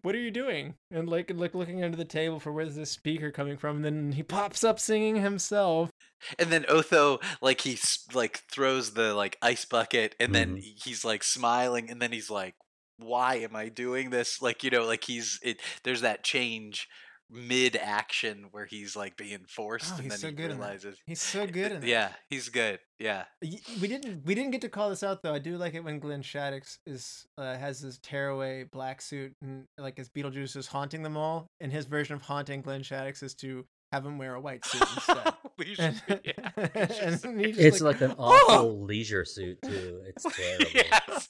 what are you doing? And like, like looking under the table for where's this speaker coming from? And then he pops up singing himself. And then Otho, like, he, like, throws the, like, ice bucket, and then mm-hmm. he's, like, smiling, and then he's like, why am I doing this? Like, you know, like, he's, it. There's that change mid-action where he's, like, being forced, oh, and then so he realizes. He's so good in that. Yeah, he's good, yeah. We didn't we didn't get to call this out, though. I do like it when Glenn Shadix is, uh, has his tearaway black suit, and, like, his Beetlejuice is haunting them all, and his version of haunting Glenn Shadix is to have him wear a white suit instead. Leisure and, suit, yeah. It's like, like an awful oh! leisure suit too. It's terrible. Yes.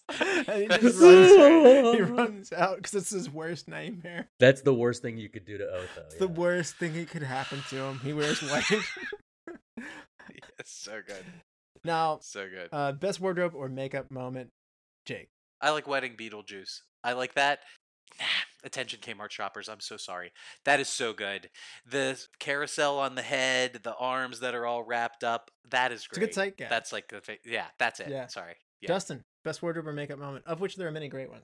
And he just runs, he runs out because it's his worst nightmare. That's the worst thing you could do to Otho. It's yeah. the worst thing that could happen to him. He wears white. It's so good. Now, so good. Uh, best wardrobe or makeup moment, Jake. I like wedding Beetlejuice. I like that. Attention Kmart shoppers, I'm so sorry. That is so good. The carousel on the head, the arms that are all wrapped up, that is great. It's a good sight gag. That's like the fa- yeah, that's it. Yeah. Sorry. Yeah. Dustin, best wardrobe or makeup moment, of which there are many great ones.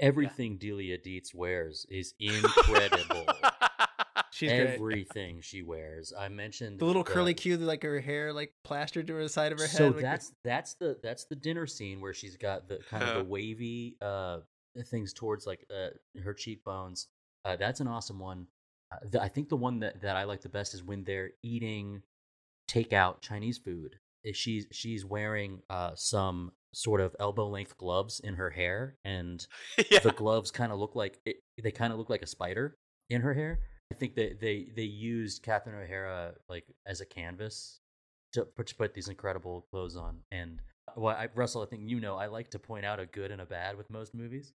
Everything yeah. Delia Deetz wears is incredible. She's everything great. She wears. I mentioned the little the, curly Q, like her hair, like plastered to the side of her head. So like that's the- that's the that's the dinner scene where she's got the kind of the wavy uh things towards like uh, her cheekbones. Uh, that's an awesome one. Uh, the, I think the one that, that I like the best is when they're eating takeout Chinese food. She's she's wearing uh, some sort of elbow length gloves in her hair, and yeah. the gloves kind of look like it, they kind of look like a spider in her hair. I think that they, they used Catherine O'Hara like as a canvas to put, to put these incredible clothes on. And well, I, Russell, I think you know I like to point out a good and a bad with most movies.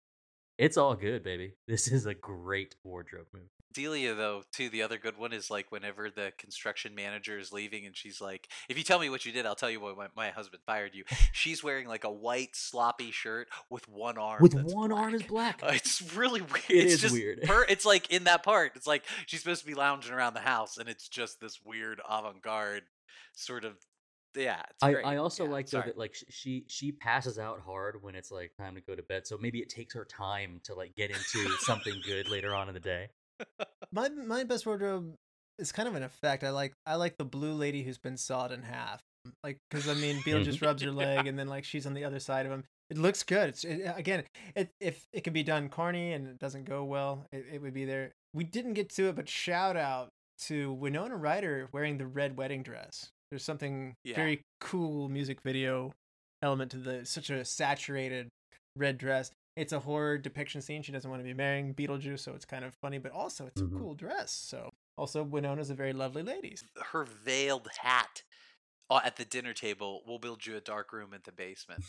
It's all good, baby. This is a great wardrobe movie. Delia, though, too, the other good one is like whenever the construction manager is leaving and she's like, if you tell me what you did, I'll tell you why my, my husband fired you. She's wearing like a white sloppy shirt with one arm. With one black. arm is black. Uh, it's really weird. It it's is just weird. Her, it's like in that part, it's like she's supposed to be lounging around the house and it's just this weird avant-garde sort of yeah, it's I, great. I also yeah, like though that like she she passes out hard when it's like time to go to bed, so maybe it takes her time to like get into something good later on in the day. My my best wardrobe is kind of an effect. I like I like the blue lady who's been sawed in half, like because I mean Beale just rubs her leg yeah. and then like she's on the other side of him. It looks good. It's it, again, it, if it can be done corny and it doesn't go well, it, it would be there. We didn't get to it, but shout out to Winona Ryder wearing the red wedding dress. There's something yeah. very cool music video element to the such a saturated red dress. It's a horror depiction scene. She doesn't want to be marrying Beetlejuice, so it's kind of funny, but also it's mm-hmm. a cool dress. So also Winona's a very lovely lady. Her veiled hat at the dinner table will build you a dark room in the basement.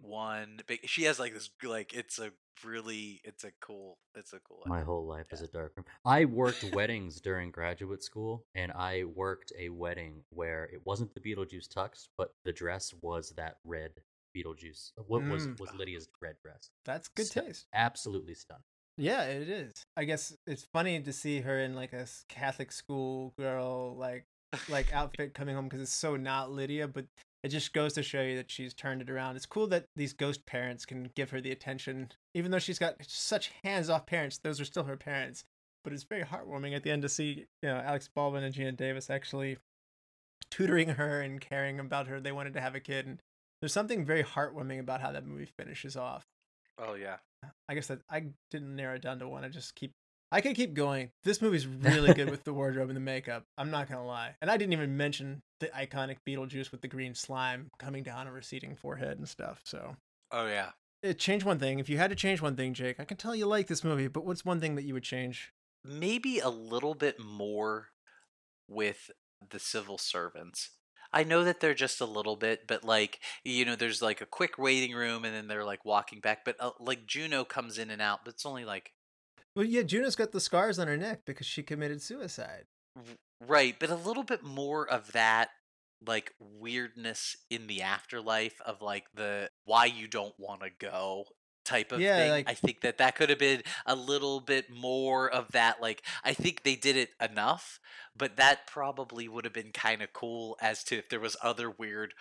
One big, she has like this, like it's a really, it's a cool, it's a cool. My idea. Whole life yeah. is a dark room. I worked weddings during graduate school, and I worked a wedding where it wasn't the Beetlejuice tux, but the dress was that red Beetlejuice. What mm. was was Lydia's red dress? That's good St- taste. Absolutely stunning. Yeah, it is. I guess it's funny to see her in like a Catholic school girl, like. like outfit coming home, because it's so not Lydia, but it just goes to show you that she's turned it around. It's cool that these ghost parents can give her the attention, even though she's got such hands-off parents. Those are still her parents, but it's very heartwarming at the end to see, you know, Alec Baldwin and Geena Davis actually tutoring her and caring about her. They wanted to have a kid, and there's something very heartwarming about how that movie finishes off. Oh yeah, I guess that I didn't narrow it down to one. I just keep I could keep going. This movie's really good with the wardrobe and the makeup. I'm not going to lie. And I didn't even mention the iconic Beetlejuice with the green slime coming down a receding forehead and stuff. So, oh, yeah. It changed one thing. If you had to change one thing, Jake, I can tell you like this movie, but what's one thing that you would change? Maybe a little bit more with the civil servants. I know that they're just a little bit, but like, you know, there's like a quick waiting room and then they're like walking back. But uh, like Juno comes in and out, but it's only like. Well, yeah, Juno's got the scars on her neck because she committed suicide. Right, but a little bit more of that, like, weirdness in the afterlife of, like, the why you don't want to go type of yeah, thing. Like, I think that that could have been a little bit more of that. Like, I think they did it enough, but that probably would have been kind of cool as to if there was other weird,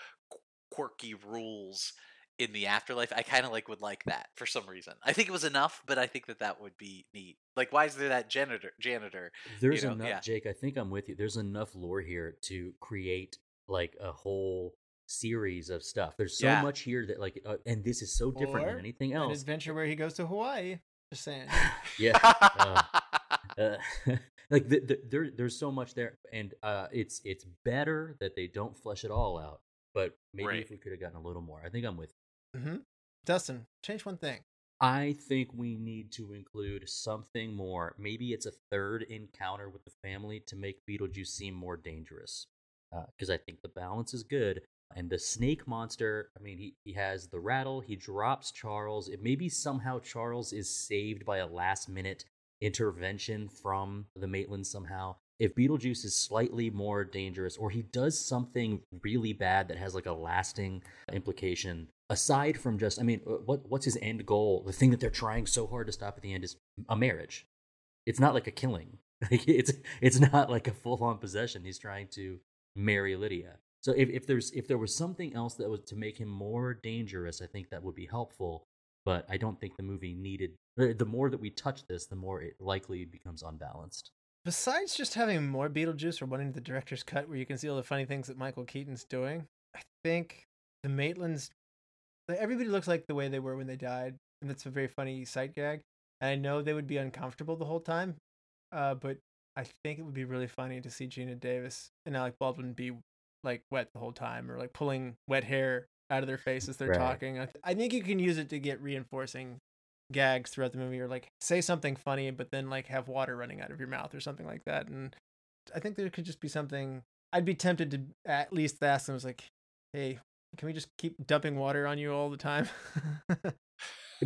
quirky rules in the afterlife. I kind of like would like that for some reason. I think it was enough, but I think that that would be neat. Like, why is there that janitor? Janitor. There's you know? enough, yeah. Jake. I think I'm with you. There's enough lore here to create like a whole series of stuff. There's so yeah. much here that like, uh, and this is so different or than anything else. An adventure where he goes to Hawaii. Just saying. yeah. Uh, uh, like the, the, there, there's so much there, and uh, it's it's better that they don't flesh it all out. But maybe right. if we could have gotten a little more, I think I'm with you. Mm-hmm. Dustin, change one thing. I think we need to include something more. Maybe it's a third encounter with the family to make Beetlejuice seem more dangerous, because uh, I think the balance is good. And the snake monster, I mean, he, he has the rattle, he drops Charles. It maybe somehow Charles is saved by a last-minute intervention from the Maitland somehow. If Beetlejuice is slightly more dangerous, or he does something really bad that has like a lasting implication, aside from just, I mean, what what's his end goal? The thing that they're trying so hard to stop at the end is a marriage. It's not like a killing. Like it's it's not like a full-on possession. He's trying to marry Lydia. So if, if there's if there was something else that was to make him more dangerous, I think that would be helpful. But I don't think the movie needed. The more that we touch this, the more it likely becomes unbalanced. Besides just having more Beetlejuice or wanting the director's cut where you can see all the funny things that Michael Keaton's doing, I think the Maitlands. Everybody looks like the way they were when they died, and that's a very funny sight gag. And I know they would be uncomfortable the whole time, uh, but I think it would be really funny to see Geena Davis and Alec Baldwin be like wet the whole time, or like pulling wet hair out of their face as they're right. talking. I, th- I think you can use it to get reinforcing gags throughout the movie, or like say something funny, but then like have water running out of your mouth or something like that. And I think there could just be something. I'd be tempted to at least ask them, I was like, hey, can we just keep dumping water on you all the time?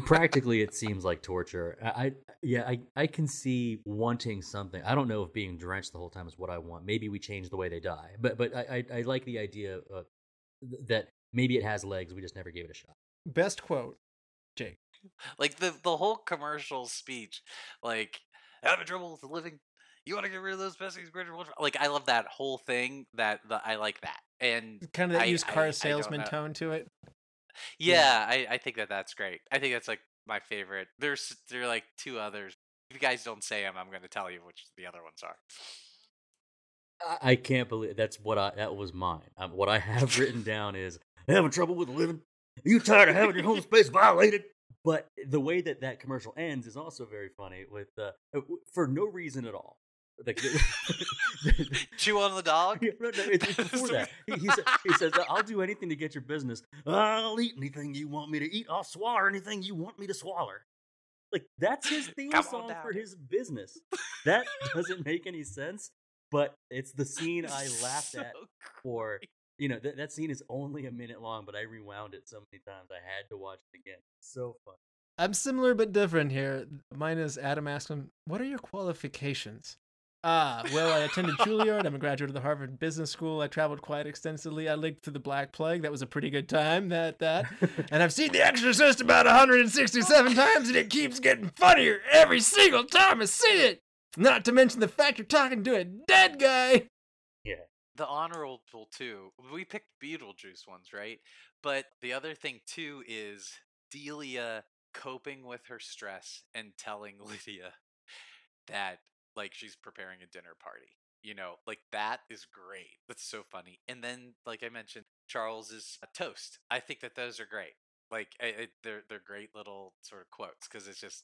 Practically, it seems like torture. I, I yeah, I, I can see wanting something. I don't know if being drenched the whole time is what I want. Maybe we change the way they die. But but I, I, I like the idea of, that maybe it has legs. We just never gave it a shot. Best quote, Jake. Like the the whole commercial speech, like having trouble with the living. You want to get rid of those pesky creatures? Like I love that whole thing. That the, I like that. And kind of that I, used car I, salesman I tone to it. Yeah, yeah. I, I think that that's great. I think that's like my favorite. There's there are like two others. If you guys don't say them, I'm going to tell you which the other ones are. I can't believe that's what I that was mine. Um, what I have written down is having trouble with living. Are you tired of having your home space violated? But the way that that commercial ends is also very funny, with uh, for no reason at all. Like, chew on the dog. Yeah, no, no, it's, it's before that, he, he, sa- he says, "I'll do anything to get your business. I'll eat anything you want me to eat. I'll swallow anything you want me to swallow." Like, that's his theme Come song for his business. That doesn't make any sense. But it's the scene I laughed so at for, you know, th- that scene is only a minute long, but I rewound it so many times I had to watch it again. It's so fun. I'm similar but different here. Mine is Adam asking him, what are your qualifications? Ah, well, I attended Juilliard. I'm a graduate of the Harvard Business School. I traveled quite extensively. I lived through the Black Plague. That was a pretty good time, that, that. And I've seen The Exorcist about one hundred sixty-seven times, and it keeps getting funnier every single time I see it. Not to mention the fact you're talking to a dead guy. Yeah. The honorable, too. We picked Beetlejuice ones, right? But the other thing, too, is Delia coping with her stress and telling Lydia that, like, she's preparing a dinner party. You know, like, that is great. That's so funny. And then, like I mentioned, Charles's toast. I think that those are great. Like, it, they're, they're great little sort of quotes, because it's just...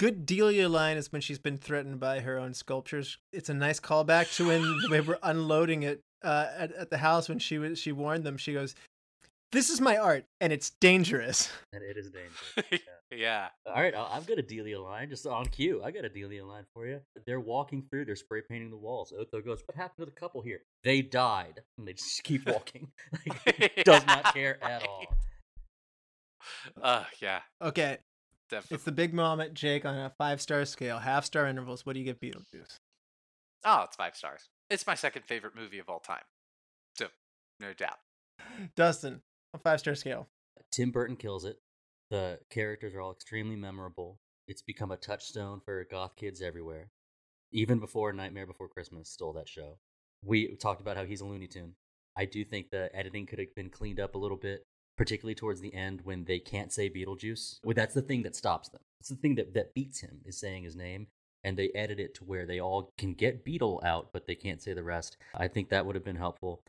Good Delia line is when she's been threatened by her own sculptures. It's a nice callback to when they were unloading it uh, at, at the house when she was, she warned them. She goes, "This is my art, and it's dangerous." And it is dangerous. Yeah. Yeah. All right, I've got a Delia line just on cue. I got a Delia line for you. They're walking through. They're spray painting the walls. Otho goes, "What happened to the couple here?" "They died," and they just keep walking. Like, does not care at all. Uh, yeah. Okay. Definitely. It's the big moment, Jake, on a five-star scale. Half-star intervals. What do you give Beetlejuice? Oh, it's five stars. It's my second favorite movie of all time. So, no doubt. Dustin, a five-star scale. Tim Burton kills it. The characters are all extremely memorable. It's become a touchstone for goth kids everywhere. Even before Nightmare Before Christmas stole that show. We talked about how he's a Looney Tune. I do think the editing could have been cleaned up a little bit. Particularly towards the end when they can't say Beetlejuice. Well, that's the thing that stops them. It's the thing that, that beats him, is saying his name. And they edit it to where they all can get Beetle out, but they can't say the rest. I think that would have been helpful.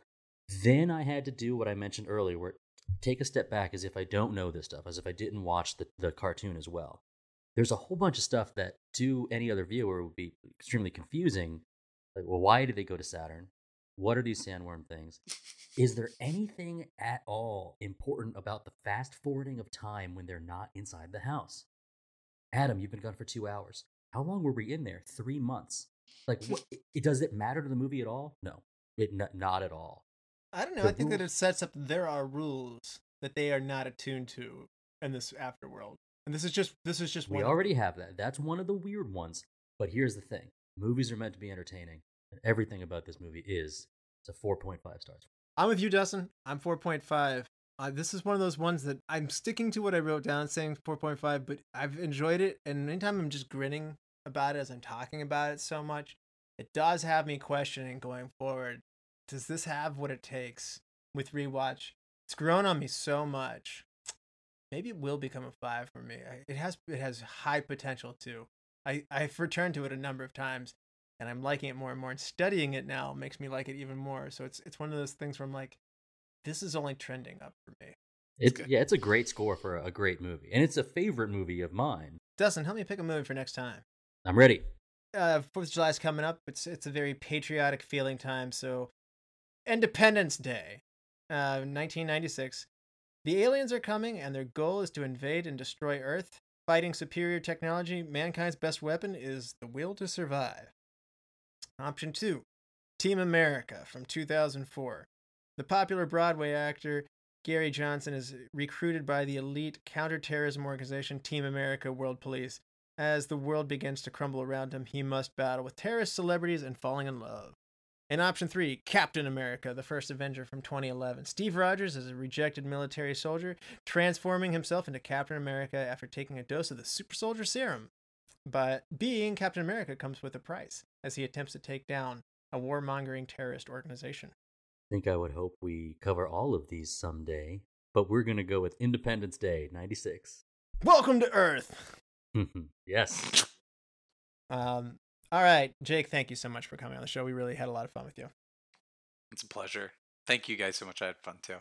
Then I had to do what I mentioned earlier, where take a step back as if I don't know this stuff, as if I didn't watch the, the cartoon as well. There's a whole bunch of stuff that to any other viewer would be extremely confusing. Like, well, why did they go to Saturn? What are these sandworm things? Is there anything at all important about the fast forwarding of time when they're not inside the house? Adam, you've been gone for two hours. How long were we in there? Three months. Like, what, it, does it matter to the movie at all? No, it n- not at all. I don't know. The I think rules... that it sets up there are rules that they are not attuned to in this afterworld, and this is just this is just. We one already have that. That's one of the weird ones. But here's the thing: movies are meant to be entertaining, and everything about this movie is. It's a four point five stars. I'm with you, Dustin. I'm four point five. Uh, this is one of those ones that I'm sticking to what I wrote down saying four point five, but I've enjoyed it. And anytime I'm just grinning about it as I'm talking about it so much, it does have me questioning going forward. Does this have what it takes with rewatch? It's grown on me so much. Maybe it will become a five for me. It has it has high potential too. I, I've returned to it a number of times. And I'm liking it more and more, and studying it now makes me like it even more. So it's it's one of those things where I'm like, this is only trending up for me. It's, it's yeah, it's a great score for a, a great movie, and it's a favorite movie of mine. Dustin, help me pick a movie for next time. I'm ready. Uh, Fourth of July is coming up. It's it's a very patriotic feeling time. So Independence Day, uh, nineteen ninety-six. The aliens are coming, and their goal is to invade and destroy Earth. Fighting superior technology, mankind's best weapon is the will to survive. Option two, Team America from two thousand four. The popular Broadway actor Gary Johnson is recruited by the elite counterterrorism organization Team America World Police. As the world begins to crumble around him, he must battle with terrorist celebrities and falling in love. And option three, Captain America, the First Avenger from twenty eleven. Steve Rogers is a rejected military soldier, transforming himself into Captain America after taking a dose of the super soldier serum. But being Captain America comes with a price, as he attempts to take down a warmongering terrorist organization. think I would hope we cover all of these someday, but we're going to go with Independence Day, ninety-six. Welcome to Earth! Yes. Um. All right, Jake, thank you so much for coming on the show. We really had a lot of fun with you. It's a pleasure. Thank you guys so much. I had fun, too.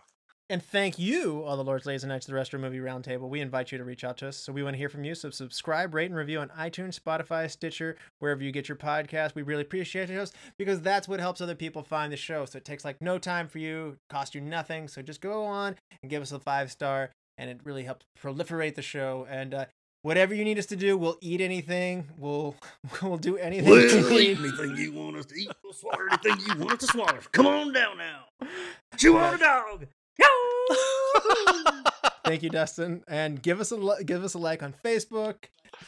And thank you, all the Lords, Ladies, and Knights of the Retro Movie Roundtable. We invite you to reach out to us, so we want to hear from you. So subscribe, rate, and review on iTunes, Spotify, Stitcher, wherever you get your podcast. We really appreciate it, because that's what helps other people find the show. So it takes like no time for you, cost you nothing. So just go on and give us a five star, and it really helps proliferate the show. And uh, whatever you need us to do, we'll eat anything. We'll we'll do anything. We'll eat anything you want us to eat. We'll swallow anything you want us to swallow. Come on down now. Chew on a dog. Thank you, Dustin, and give us a give us a like on Facebook.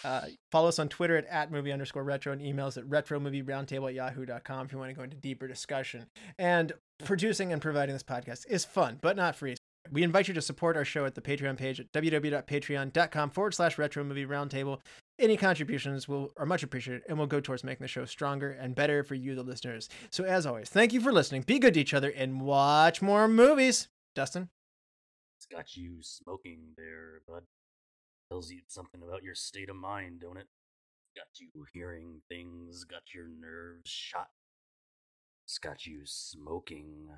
Uh, follow us on Twitter at, at movie underscore retro, and email us at retromovieroundtable at yahoo dot com if you want to go into deeper discussion. And producing and providing this podcast is fun, but not free. We invite you to support our show at the Patreon page at www.patreon.com forward slash retro movie roundtable. Any contributions will are much appreciated and will go towards making the show stronger and better for you, the listeners. So as always, thank you for listening. Be good to each other and watch more movies. Dustin? It's got you smoking there, bud. Tells you something about your state of mind, don't it? Got you hearing things, got your nerves shot. It's got you smoking.